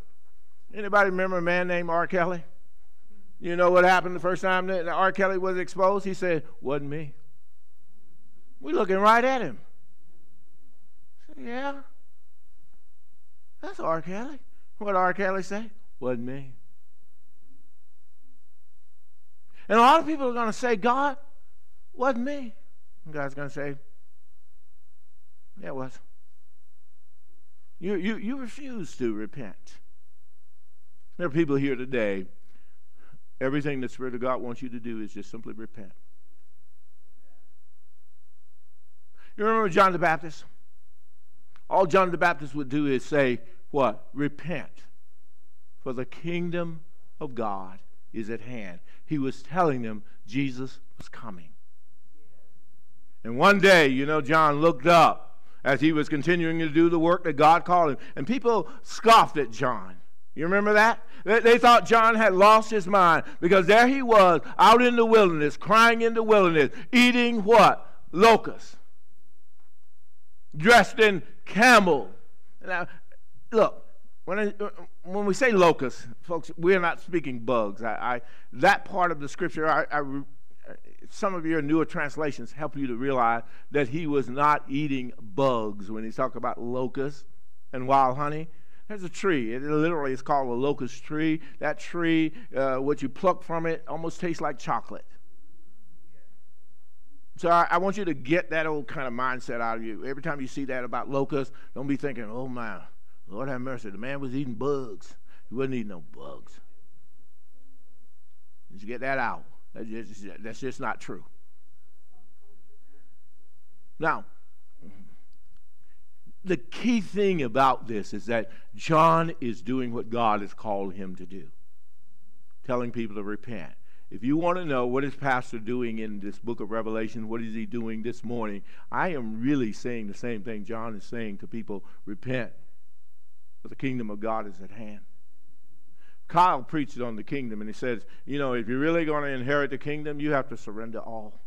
Anybody remember a man named R. Kelly? You know what happened the first time that R. Kelly was exposed? He said, "Wasn't me." We're looking right at him. I said, "Yeah, that's R. Kelly." What did R. Kelly say? "Wasn't me." And a lot of people are going to say, "God, wasn't me." And God's going to say, "Yeah, it was." You refuse to repent. There are people here today, everything the Spirit of God wants you to do is just simply repent. You remember John the Baptist? All John the Baptist would do is say, what? "Repent, for the kingdom of God is at hand." He was telling them Jesus was coming. And one day, you know, John looked up as he was continuing to do the work that God called him. And people scoffed at John. You remember that? They thought John had lost his mind, because there he was out in the wilderness, crying in the wilderness, eating what? Locusts. Dressed in camel. Now, look, when we say locusts, folks, we're not speaking bugs. That part of the scripture, some of your newer translations help you to realize that he was not eating bugs when he's talking about locusts and wild honey. There's a tree. It literally is called a locust tree. That tree, what you pluck from it, almost tastes like chocolate. So I want you to get that old kind of mindset out of you. Every time you see that about locusts, don't be thinking, "Oh my, Lord have mercy, the man was eating bugs." He wasn't eating no bugs. Just get that out. That's just not true. Now, the key thing about this is that John is doing what God has called him to do, telling people to repent. If you want to know what is Pastor doing in this book of Revelation, what is he doing this morning, I am really saying the same thing John is saying to people: repent, for the kingdom of God is at hand. Kyle preached on the kingdom, and he says, you know, if you're really going to inherit the kingdom, you have to surrender all.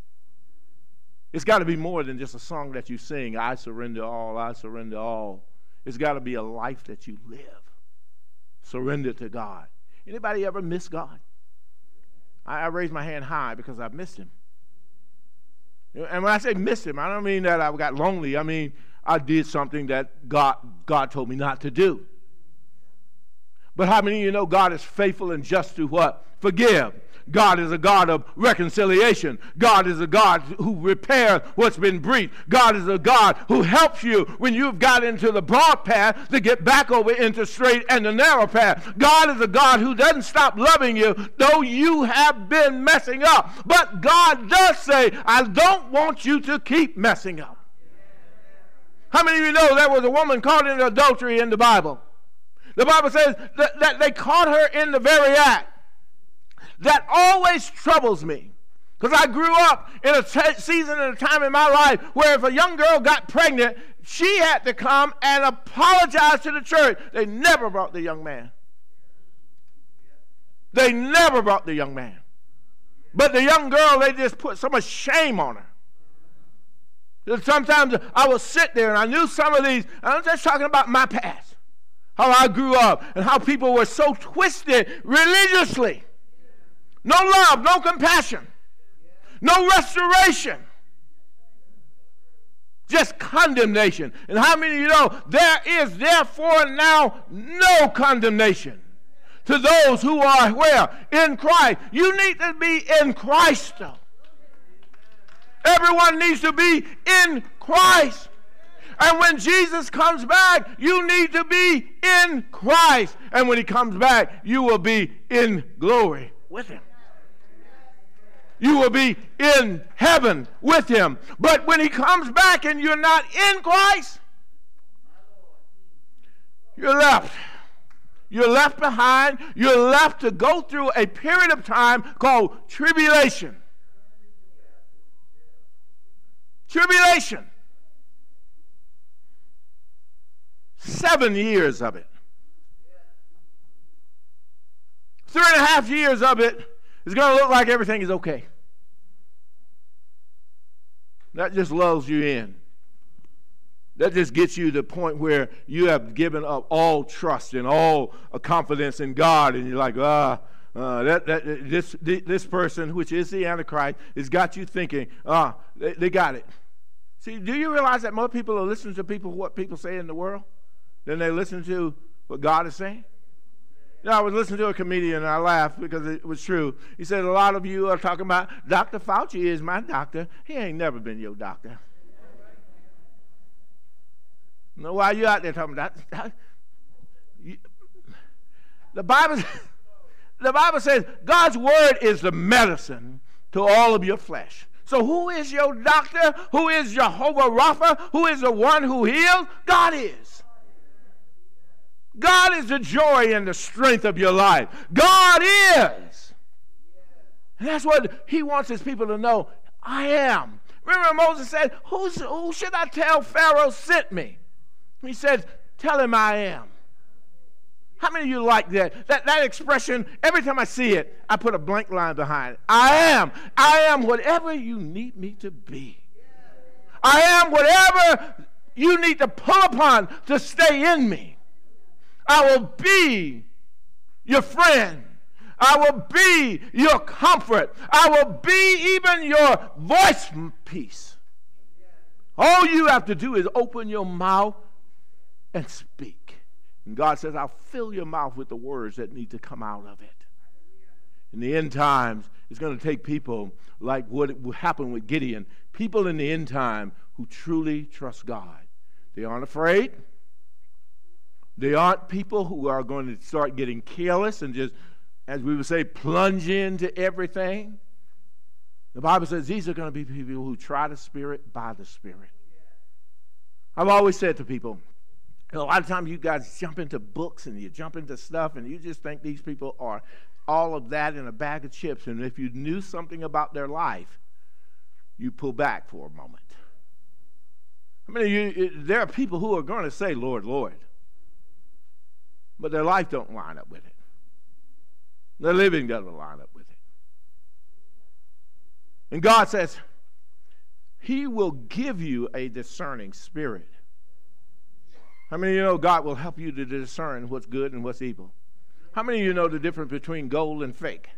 It's got to be more than just a song that you sing, "I surrender all, I surrender all." It's got to be a life that you live. Surrender to God. Anybody ever miss God? I raise my hand high because I've missed him. And when I say miss him, I don't mean that I got lonely. I mean, I did something that God told me not to do. But how many of you know God is faithful and just to what? Forgive. God is a God of reconciliation. God is a God who repairs what's been breached. God is a God who helps you when you've got into the broad path to get back over into straight and the narrow path. God is a God who doesn't stop loving you though you have been messing up. But God does say, I don't want you to keep messing up. How many of you know there was a woman caught in adultery in the Bible? The Bible says that they caught her in the very act. That always troubles me, because I grew up in a season and a time in my life where if a young girl got pregnant, she had to come and apologize to the church. They never brought the young man. They never brought the young man. But the young girl, they just put so much shame on her. Sometimes I would sit there and I knew some of these, and I'm just talking about my past, how I grew up and how people were so twisted religiously. No love, no compassion, no restoration, just condemnation. And how many of you know there is therefore now no condemnation to those who are where? In Christ. You need to be in Christ though. Everyone needs to be in Christ. And when Jesus comes back, you need to be in Christ. And when he comes back, you will be in glory with him. You will be in heaven with him. But when he comes back and you're not in Christ, you're left. You're left behind. You're left to go through a period of time called tribulation. Tribulation. 7 years of it. 3.5 years of it is going to look like everything is okay. That just lulls you in. That just gets you to the point where you have given up all trust and all confidence in God, and you're like, this person, which is the Antichrist, has got you thinking, they got it. See, do you realize that more people are listening to what people say in the world than they listen to what God is saying? You know, I was listening to a comedian and I laughed because it was true. He said, a lot of you are talking about Dr. Fauci is my doctor. He ain't never been your doctor. You know why are you out there talking about that? The Bible says God's word is the medicine to all of your flesh. So who is your doctor? Who is Jehovah Rapha? Who is the one who heals? God is. God is the joy and the strength of your life. God is. And that's what he wants his people to know. I am. Remember Moses said, who should I tell Pharaoh sent me? He said, tell him I am. How many of you like that? That expression, every time I see it, I put a blank line behind it. I am. I am whatever you need me to be. I am whatever you need to pull upon to stay in me. I will be your friend. I will be your comfort. I will be even your voice piece. All you have to do is open your mouth and speak. And God says, I'll fill your mouth with the words that need to come out of it. In the end times, it's going to take people like what happened with Gideon. People in the end time who truly trust God. They aren't afraid. They aren't people who are going to start getting careless and just, as we would say, plunge into everything. The Bible says these are going to be people who try the Spirit by the Spirit. I've always said to people, a lot of times you guys jump into books and you jump into stuff and you just think these people are all of that in a bag of chips. And if you knew something about their life, you pull back for a moment. I mean, there are people who are going to say, Lord, Lord. But their life don't line up with it. Their living doesn't line up with it. And God says, he will give you a discerning spirit. How many of you know God will help you to discern what's good and what's evil? How many of you know the difference between gold and fake?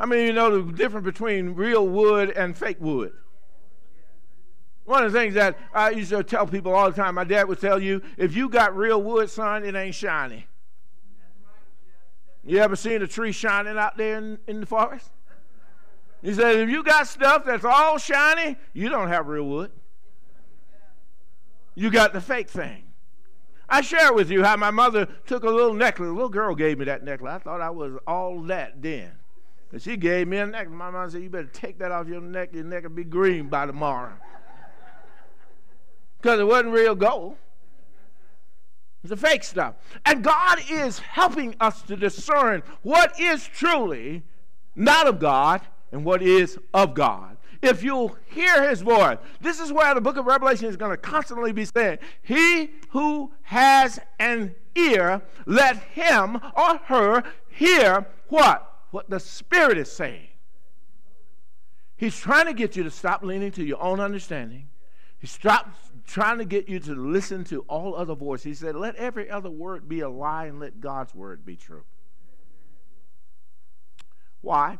How many of you know the difference between real wood and fake wood? One of the things that I used to tell people all the time, my dad would tell you, if you got real wood, son, it ain't shiny. You ever seen a tree shining out there in the forest? He said, if you got stuff that's all shiny, you don't have real wood. You got the fake thing. I share with you how my mother took a little necklace. A little girl gave me that necklace. I thought I was all that then. But she gave me a necklace. My mom said, you better take that off your neck. Your neck will be green by tomorrow. Because it wasn't real gold. It's the fake stuff. And God is helping us to discern what is truly not of God and what is of God. If you'll hear his voice, this is where the book of Revelation is going to constantly be saying, he who has an ear, let him or her hear what the Spirit is saying. He's trying to get you to stop leaning to your own understanding. He's trying to get you to listen to all other voices. He said, let every other word be a lie and let God's word be true. Why?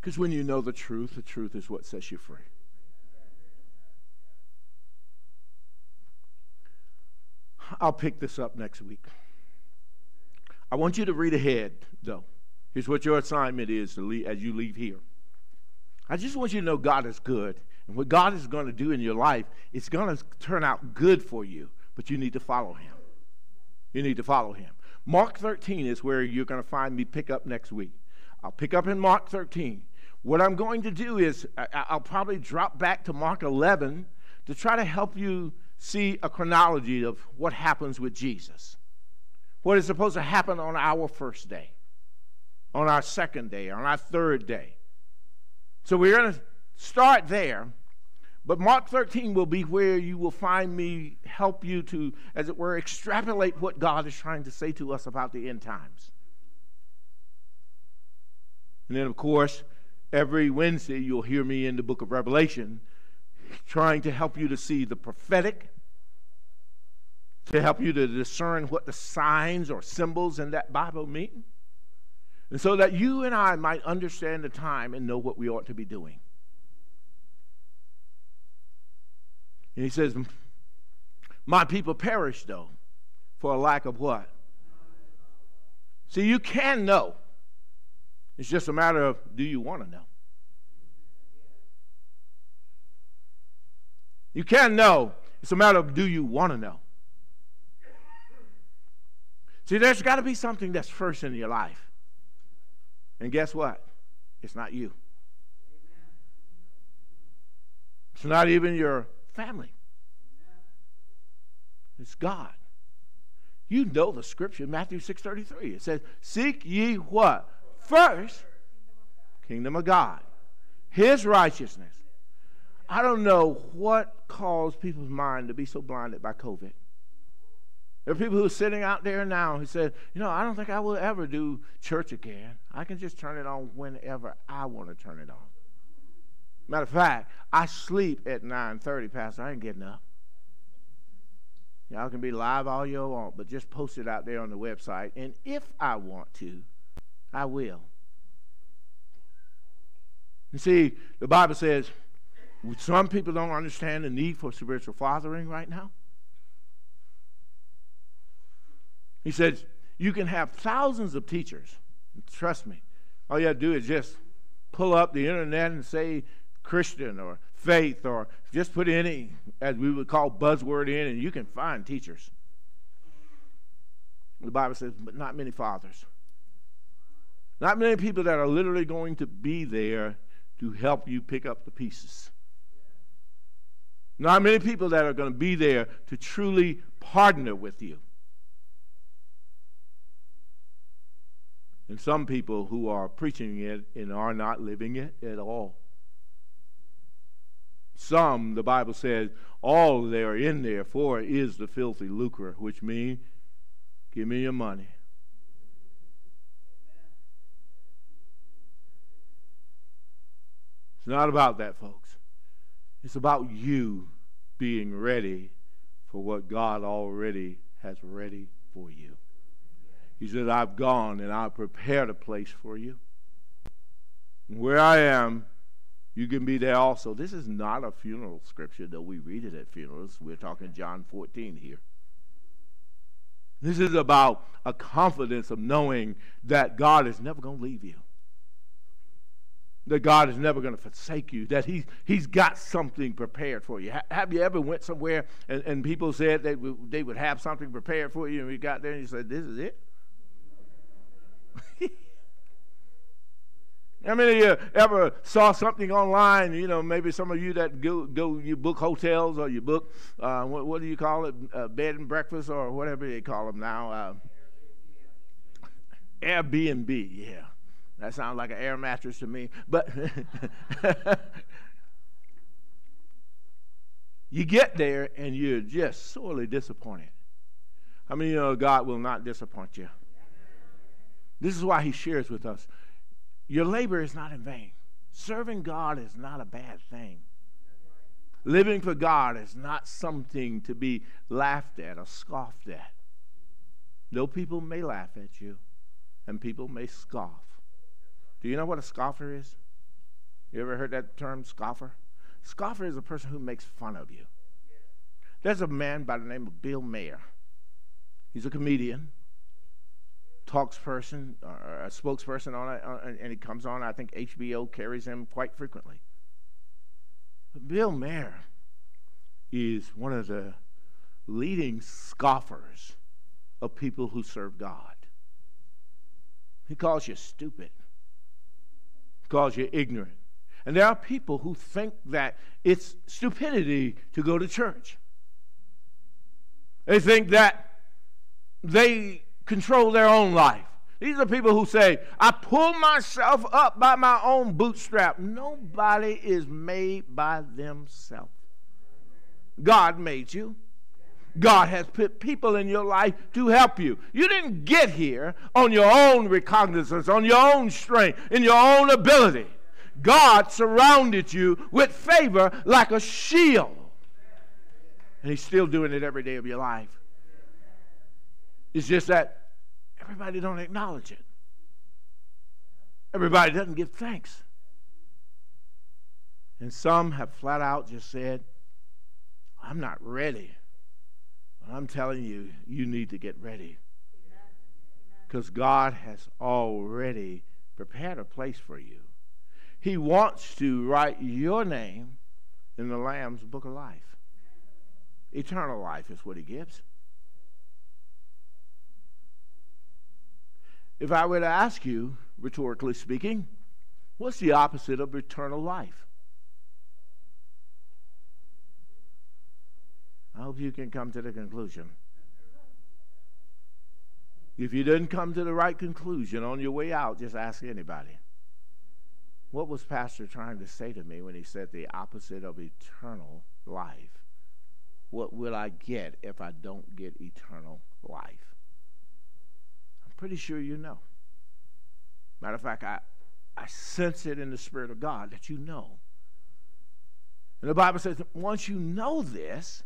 Because when you know the truth is what sets you free. I'll pick this up next week. I want you to read ahead, though. Here's what your assignment is to leave, as you leave here. I just want you to know God is good. And what God is going to do in your life, it's going to turn out good for you. But you need to follow him. You need to follow him. Mark 13 is where you're going to find me pick up next week. I'll pick up in Mark 13. What I'm going to do is I'll probably drop back to Mark 11 to try to help you see a chronology of what happens with Jesus. What is supposed to happen on our first day, on our second day, on our third day. So we're going to start there, but Mark 13 will be where you will find me help you to, as it were, extrapolate what God is trying to say to us about the end times. And then, of course, every Wednesday you'll hear me in the book of Revelation trying to help you to see the prophetic, to help you to discern what the signs or symbols in that Bible mean, and so that you and I might understand the time and know what we ought to be doing. And he says, my people perish, though, for a lack of what? See, you can know. It's just a matter of, do you want to know? You can know. It's a matter of, do you want to know? See, there's got to be something that's first in your life. And guess what? It's not you. It's not even your family. It's God. You know the scripture, Matthew 6:33. It says, seek ye what? First, kingdom of God, his righteousness. I don't know what caused people's mind to be so blinded by COVID. There are people who are sitting out there now who said, you know, I don't think I will ever do church again. I can just turn it on whenever I want to turn it on. Matter of fact, I sleep at 9:30, Pastor. I ain't getting up. Y'all can be live all you want, but just post it out there on the website. And if I want to, I will. You see, the Bible says some people don't understand the need for spiritual fathering right now. He says you can have thousands of teachers. Trust me, all you have to do is just pull up the internet and say Christian or faith, or just put any, as we would call, buzzword in, and you can find teachers. The Bible says, but not many fathers. Not many people that are literally going to be there to help you pick up the pieces. Not many people that are going to be there to truly partner with you. And some people who are preaching it and are not living it at all. Some, the Bible says, all they are in there for is the filthy lucre, which means, give me your money. It's not about that, folks. It's about you being ready for what God already has ready for you. He said, I've gone and I've prepared a place for you. And where I am, You can be there also. This is not a funeral scripture, though we read it at funerals. We're talking John 14 here. This is about a confidence of knowing that God is never going to leave you, that God is never going to forsake you, that He's got something prepared for you. Have you ever went somewhere and people said they would have something prepared for you, and you got there and you said, this is it? How many of you ever saw something online, you know, maybe some of you that go you book hotels or you book, what do you call it, bed and breakfast or whatever they call them now, Airbnb, yeah. That sounds like an air mattress to me. But you get there and you're just sorely disappointed. How many of you know God will not disappoint you? This is why He shares with us. Your labor is not in vain. Serving God is not a bad thing. Living for God is not something to be laughed at or scoffed at. Though people may laugh at you and people may scoff. Do you know what a scoffer is? You ever heard that term, scoffer? Scoffer is a person who makes fun of you. There's a man by the name of Bill Maher. He's a comedian, a spokesperson on it, and he comes on. I think HBO carries him quite frequently. But Bill Maher is one of the leading scoffers of people who serve God. He calls you stupid. He calls you ignorant. And there are people who think that it's stupidity to go to church. They think that they control their own life. These are people who say, I pull myself up by my own bootstrap. Nobody is made by themselves. God made you. God has put people in your life to help you. You didn't get here on your own recognizance, on your own strength, in your own ability. God surrounded you with favor like a shield. And He's still doing it every day of your life. It's just that everybody don't acknowledge it. Everybody doesn't give thanks. And some have flat out just said, I'm not ready. But I'm telling you, you need to get ready. Because God has already prepared a place for you. He wants to write your name in the Lamb's Book of Life. Eternal life is what He gives. If I were to ask you, rhetorically speaking, what's the opposite of eternal life? I hope you can come to the conclusion. If you didn't come to the right conclusion on your way out, just ask anybody. What was Pastor trying to say to me when he said the opposite of eternal life? What will I get if I don't get eternal life? Pretty sure you know. Matter of fact, I sense it in the Spirit of God that you know. And the Bible says that once you know this,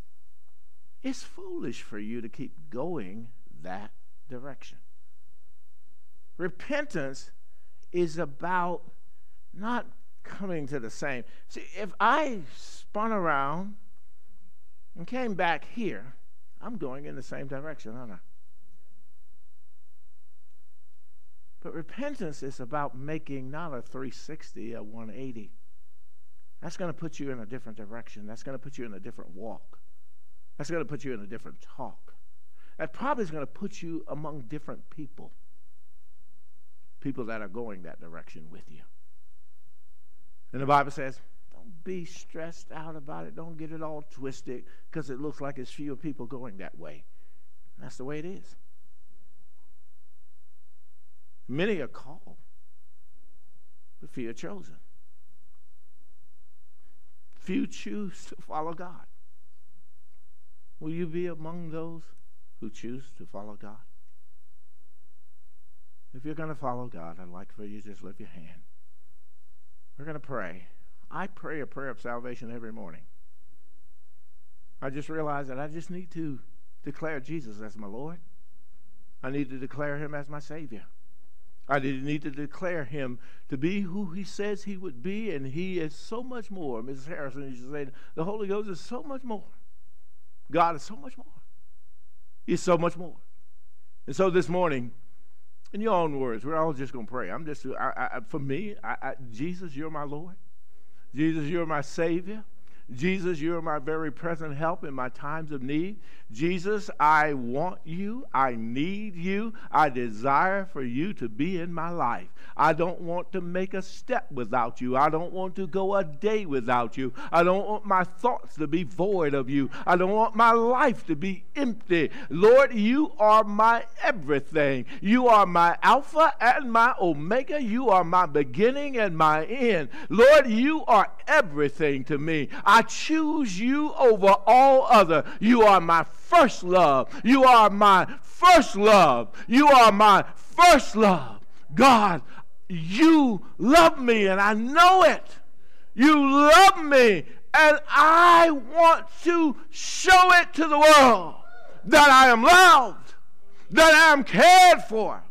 it's foolish for you to keep going that direction. Repentance is about not coming to the same. See, if I spun around and came back here, I'm going in the same direction, aren't I? But repentance is about making not a 360, a 180. That's going to put you in a different direction. That's going to put you in a different walk. That's going to put you in a different talk. That probably is going to put you among different people, people that are going that direction with you. And the Bible says, don't be stressed out about it. Don't get it all twisted because it looks like it's fewer people going that way. And that's the way it is. Many are called, but few are chosen. Few choose to follow God. Will you be among those who choose to follow God? If you're going to follow God, I'd like for you to just lift your hand. We're going to pray. I pray a prayer of salvation every morning. I just realized that I just need to declare Jesus as my Lord. I need to declare Him as my Savior. I didn't need to declare him to be who he says he would be, and he is so much more. Mrs. Harrison is saying, the Holy Ghost is so much more. God is so much more. He's so much more. And so this morning, in your own words, we're all just going to pray. Jesus, you're my Lord. Jesus, you're my Savior. Jesus, you're my very present help in my times of need. Jesus, I want you. I need you. I desire for you to be in my life. I don't want to make a step without you. I don't want to go a day without you. I don't want my thoughts to be void of you. I don't want my life to be empty. Lord, you are my everything. You are my Alpha and my Omega. You are my beginning and my end. Lord, you are everything to me. I choose you over all other. You are my first love. You are my first love. You are my first love. God, you love me, and I know it. You love me, and I want to show it to the world that I am loved, that I am cared for,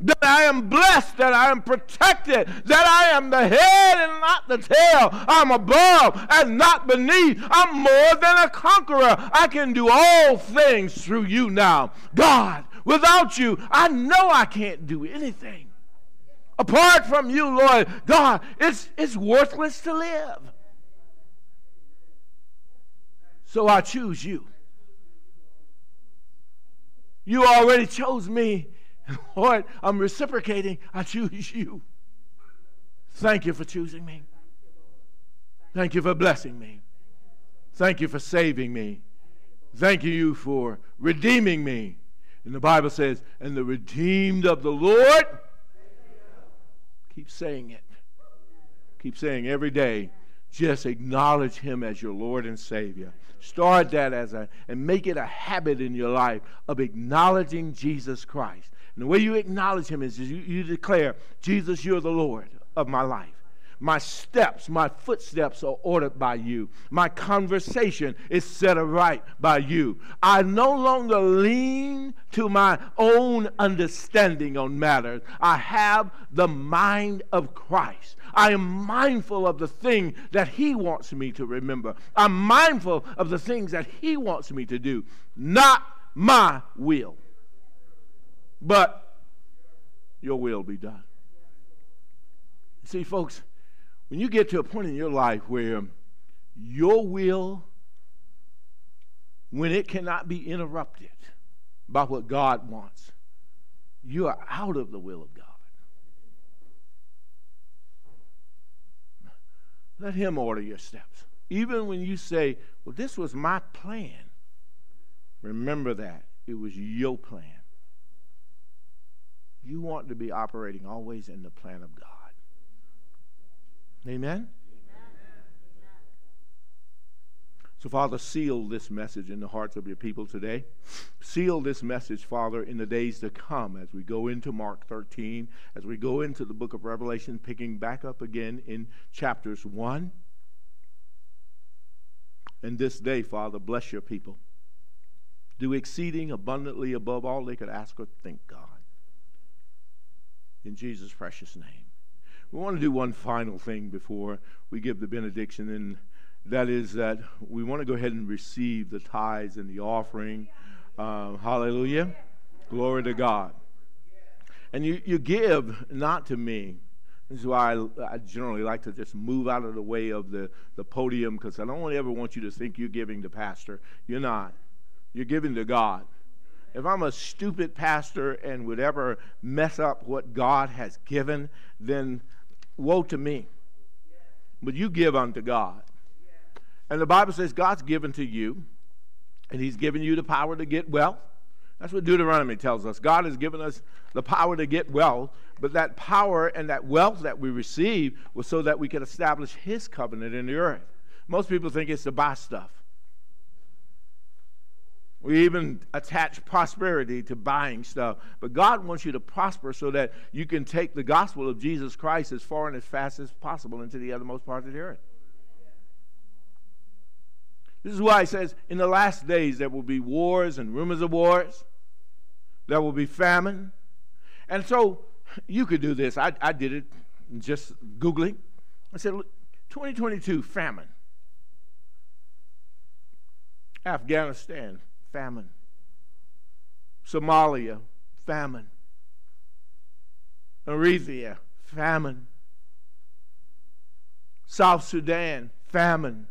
that I am blessed, that I am protected, that I am the head and not the tail. I'm above and not beneath. I'm more than a conqueror. I can do all things through you now. God, without you, I know I can't do anything. Apart from you, Lord, God, it's worthless to live. So I choose you. You already chose me. Lord, I'm reciprocating. I choose you. Thank you for choosing me. Thank you for blessing me. Thank you for saving me. Thank you for redeeming me. And the Bible says, and the redeemed of the Lord. Keep saying it. Keep saying every day, just acknowledge him as your Lord and Savior. Start that and make it a habit in your life of acknowledging Jesus Christ. And the way you acknowledge him is you declare, Jesus, you're the Lord of my life. My steps, my footsteps are ordered by you. My conversation is set aright by you. I no longer lean to my own understanding on matters. I have the mind of Christ. I am mindful of the thing that he wants me to remember. I'm mindful of the things that he wants me to do. Not my will, but your will be done. See, folks, when you get to a point in your life where your will, when it cannot be interrupted by what God wants, you are out of the will of God. Let him order your steps. Even when you say, well, this was my plan, remember that it was your plan. You want to be operating always in the plan of God. Amen? Amen? So, Father, seal this message in the hearts of your people today. Seal this message, Father, in the days to come as we go into Mark 13, as we go into the book of Revelation, picking back up again in chapters 1. And this day, Father, bless your people. Do exceeding abundantly above all they could ask or think, God. In Jesus' precious name. We want to do one final thing before we give the benediction, and that is that we want to go ahead and receive the tithes and the offering. Hallelujah. Glory to God. And you give not to me. This is why I generally like to just move out of the way of the podium, because I don't ever want you to think you're giving to pastor. You're not. You're giving to God. If I'm a stupid pastor and would ever mess up what God has given, then woe to me. But you give unto God. And the Bible says God's given to you, and he's given you the power to get wealth. That's what Deuteronomy tells us. God has given us the power to get wealth, but that power and that wealth that we receive was so that we could establish his covenant in the earth. Most people think it's to buy stuff. We even attach prosperity to buying stuff. But God wants you to prosper so that you can take the gospel of Jesus Christ as far and as fast as possible into the uttermost parts of the earth. This is why he says, in the last days there will be wars and rumors of wars. There will be famine. And so You could do this. I did it just Googling. I said, 2022 famine. Afghanistan, famine. Somalia, famine. Eritrea, famine. South Sudan, famine.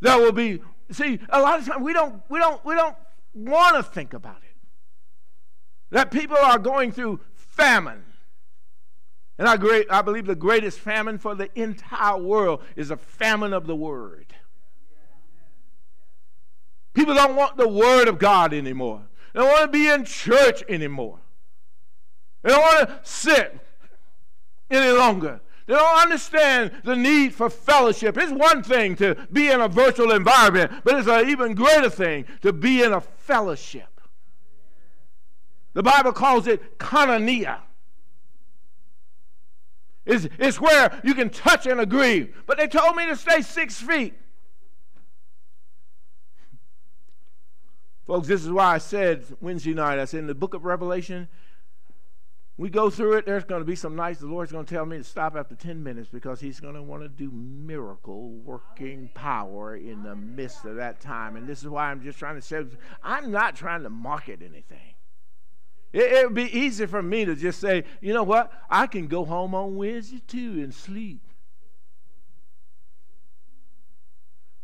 There will be, see, a lot of times we don't want to think about it. That people are going through famine. And I believe the greatest famine for the entire world is a famine of the word. People don't want the word of God anymore. They don't want to be in church anymore. They don't want to sit any longer. They don't understand the need for fellowship. It's one thing to be in a virtual environment, but it's an even greater thing to be in a fellowship. The Bible calls it koinonia. It's where you can touch and agree. But they told me to stay 6 feet. Folks, this is why I said Wednesday night, I said in the book of Revelation, we go through it, there's going to be some nights the Lord's going to tell me to stop after 10 minutes because he's going to want to do miracle working power in the midst of that time. And this is why I'm just trying to say, I'm not trying to market anything. It would be easy for me to just say, you know what, I can go home on Wednesday too and sleep.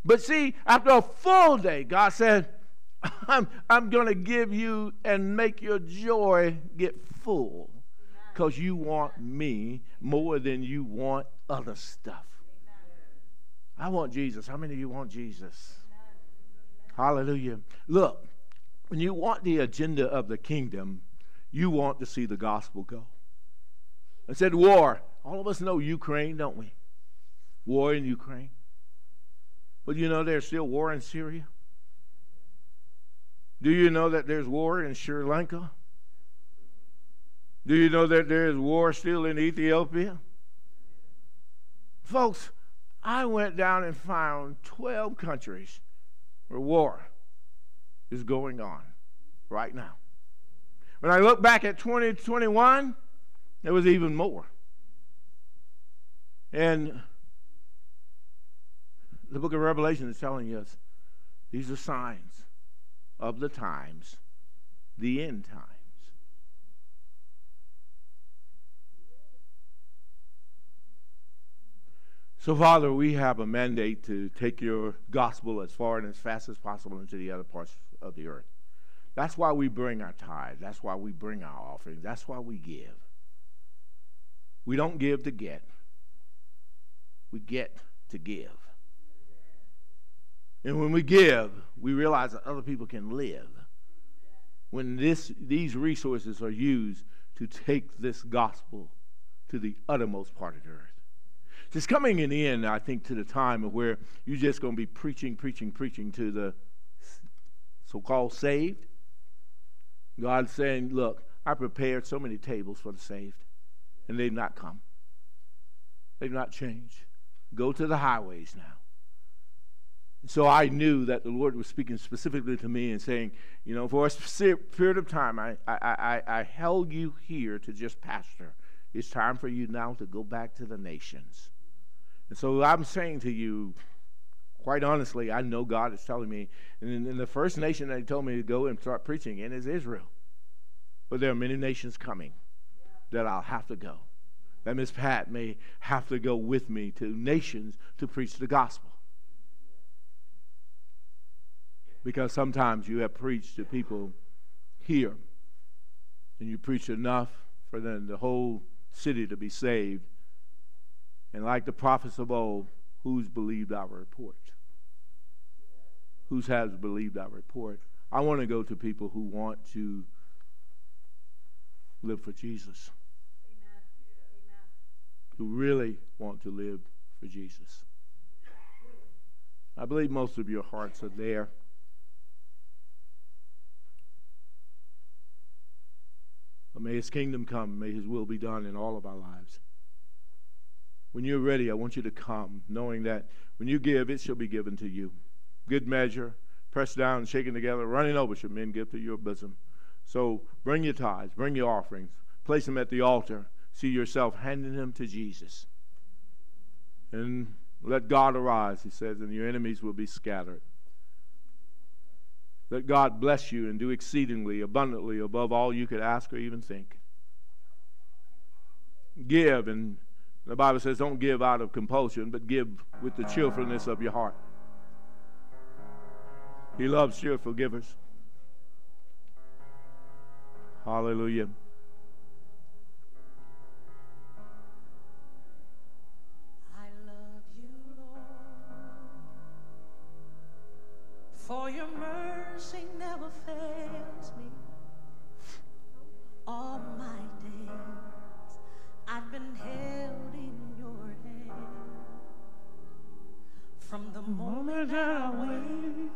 But see, after a full day, God said, I'm going to give you and make your joy get full because you want me more than you want other stuff. I want Jesus. How many of you want Jesus? Hallelujah. Look, when you want the agenda of the kingdom, you want to see the gospel go. I said war. All of us know Ukraine, don't we? War in Ukraine. But you know there's still war in Syria? Do you know that there's war in Sri Lanka? Do you know that there is war still in Ethiopia? Folks, I went down and found 12 countries where war is going on right now. When I look back at 2021, there was even more. And the book of Revelation is telling us these are signs of the times, the end times. So, Father, we have a mandate to take your gospel as far and as fast as possible into the other parts of the earth. That's why we bring our tithes. That's why we bring our offerings. That's why we give. We don't give to get. We get to give. And when we give, we realize that other people can live. When these resources are used to take this gospel to the uttermost part of the earth. It's coming in the end, I think, to the time of where you're just going to be preaching, preaching, preaching to the so-called saved. God's saying, look, I prepared so many tables for the saved, and they've not come. They've not changed. Go to the highways now. So I knew that the Lord was speaking specifically to me and saying, you know, for a specific period of time, I held you here to just pastor. It's time for you now to go back to the nations. And so I'm saying to you, quite honestly, I know God is telling me, and in the first nation that he told me to go and start preaching in is Israel. But there are many nations coming that I'll have to go. That Miss Pat may have to go with me to nations to preach the gospel. Because sometimes you have preached to people here, and you preach enough for then the whole city to be saved. And like the prophets of old, who's believed our report? Who has believed our report? I want to go to people who want to live for Jesus. Amen. Who really want to live for Jesus. I believe most of your hearts are there. But may his kingdom come. May his will be done in all of our lives. When you're ready, I want you to come, knowing that when you give, it shall be given to you. Good measure, pressed down, shaken together, running over, shall men give to your bosom. So bring your tithes, bring your offerings, place them at the altar. See yourself handing them to Jesus. And let God arise, he says, and your enemies will be scattered. Let God bless you and do exceedingly, abundantly, above all you could ask or even think. Give, and the Bible says don't give out of compulsion, but give with the cheerfulness of your heart. He loves cheerful givers. Hallelujah. I love you, Lord, for your mercy never fails me. All my days I've been held in your hand. From the moment I wake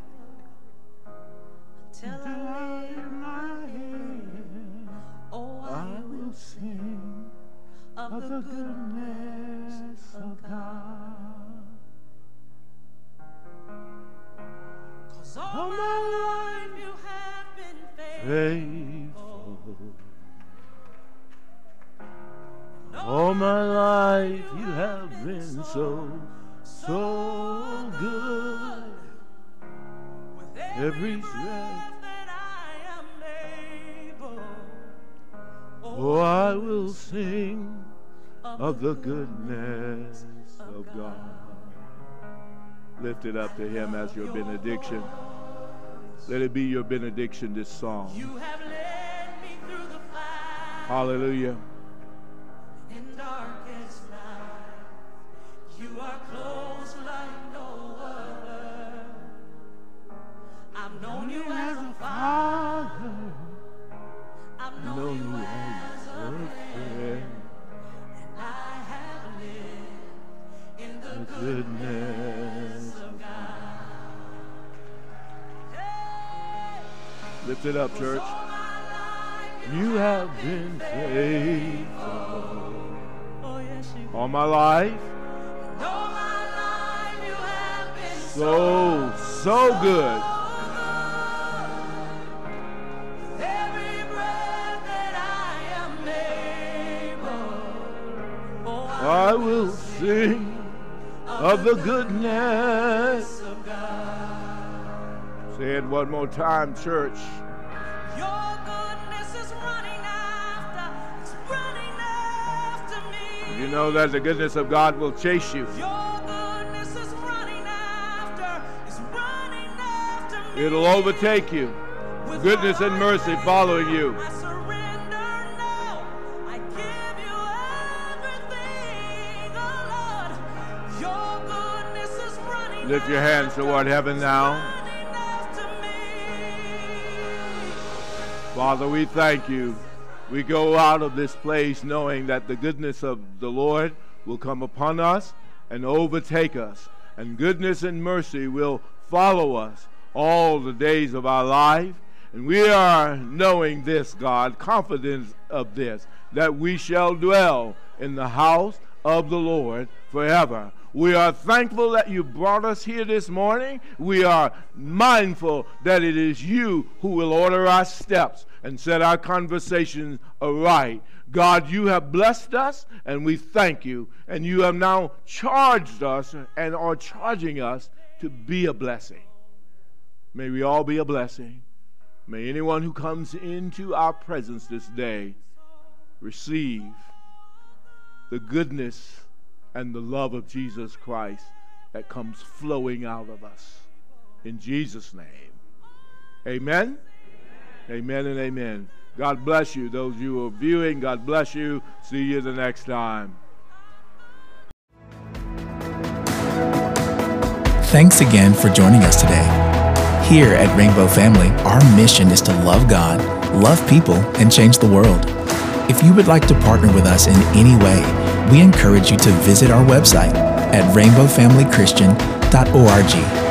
till I lay my head, oh, I will sing of the goodness of God. 'Cause all my life you have been faithful. All my life you have been so good. Every breath that I am able, oh, I will sing of the goodness of God. Lift it up to him as your benediction. Let it be your benediction, this song. You have led me through the fire. Hallelujah. In darkest night, you are close like no other. I've known you as a father. I've known you as a friend. And I have lived in the goodness of God. Hey. Lift it up, church. You have been faithful. Oh, yes, you all my life. And all my life you have been so good. I will sing of the goodness of God. Say it one more time, church. Your goodness is running after, it's running after me. You know that the goodness of God will chase you. Your goodness is running after, it's running after me. It'll overtake you. With goodness and mercy following you. Lift your hands toward heaven now. Father, we thank you. We go out of this place knowing that the goodness of the Lord will come upon us and overtake us. And goodness and mercy will follow us all the days of our life. And we are knowing this, God, confident of this, that we shall dwell in the house of the Lord forever. We are thankful that you brought us here this morning. We are mindful that it is you who will order our steps and set our conversations aright. God, you have blessed us, and we thank you. And you have now charged us and are charging us to be a blessing. May we all be a blessing. May anyone who comes into our presence this day receive the goodness and the love of Jesus Christ that comes flowing out of us. In Jesus' name. Amen? Amen and amen. God bless you. Those of you who are viewing, God bless you. See you the next time. Thanks again for joining us today. Here at Rainbow Family, our mission is to love God, love people, and change the world. If you would like to partner with us in any way, we encourage you to visit our website at rainbowfamilychristian.org.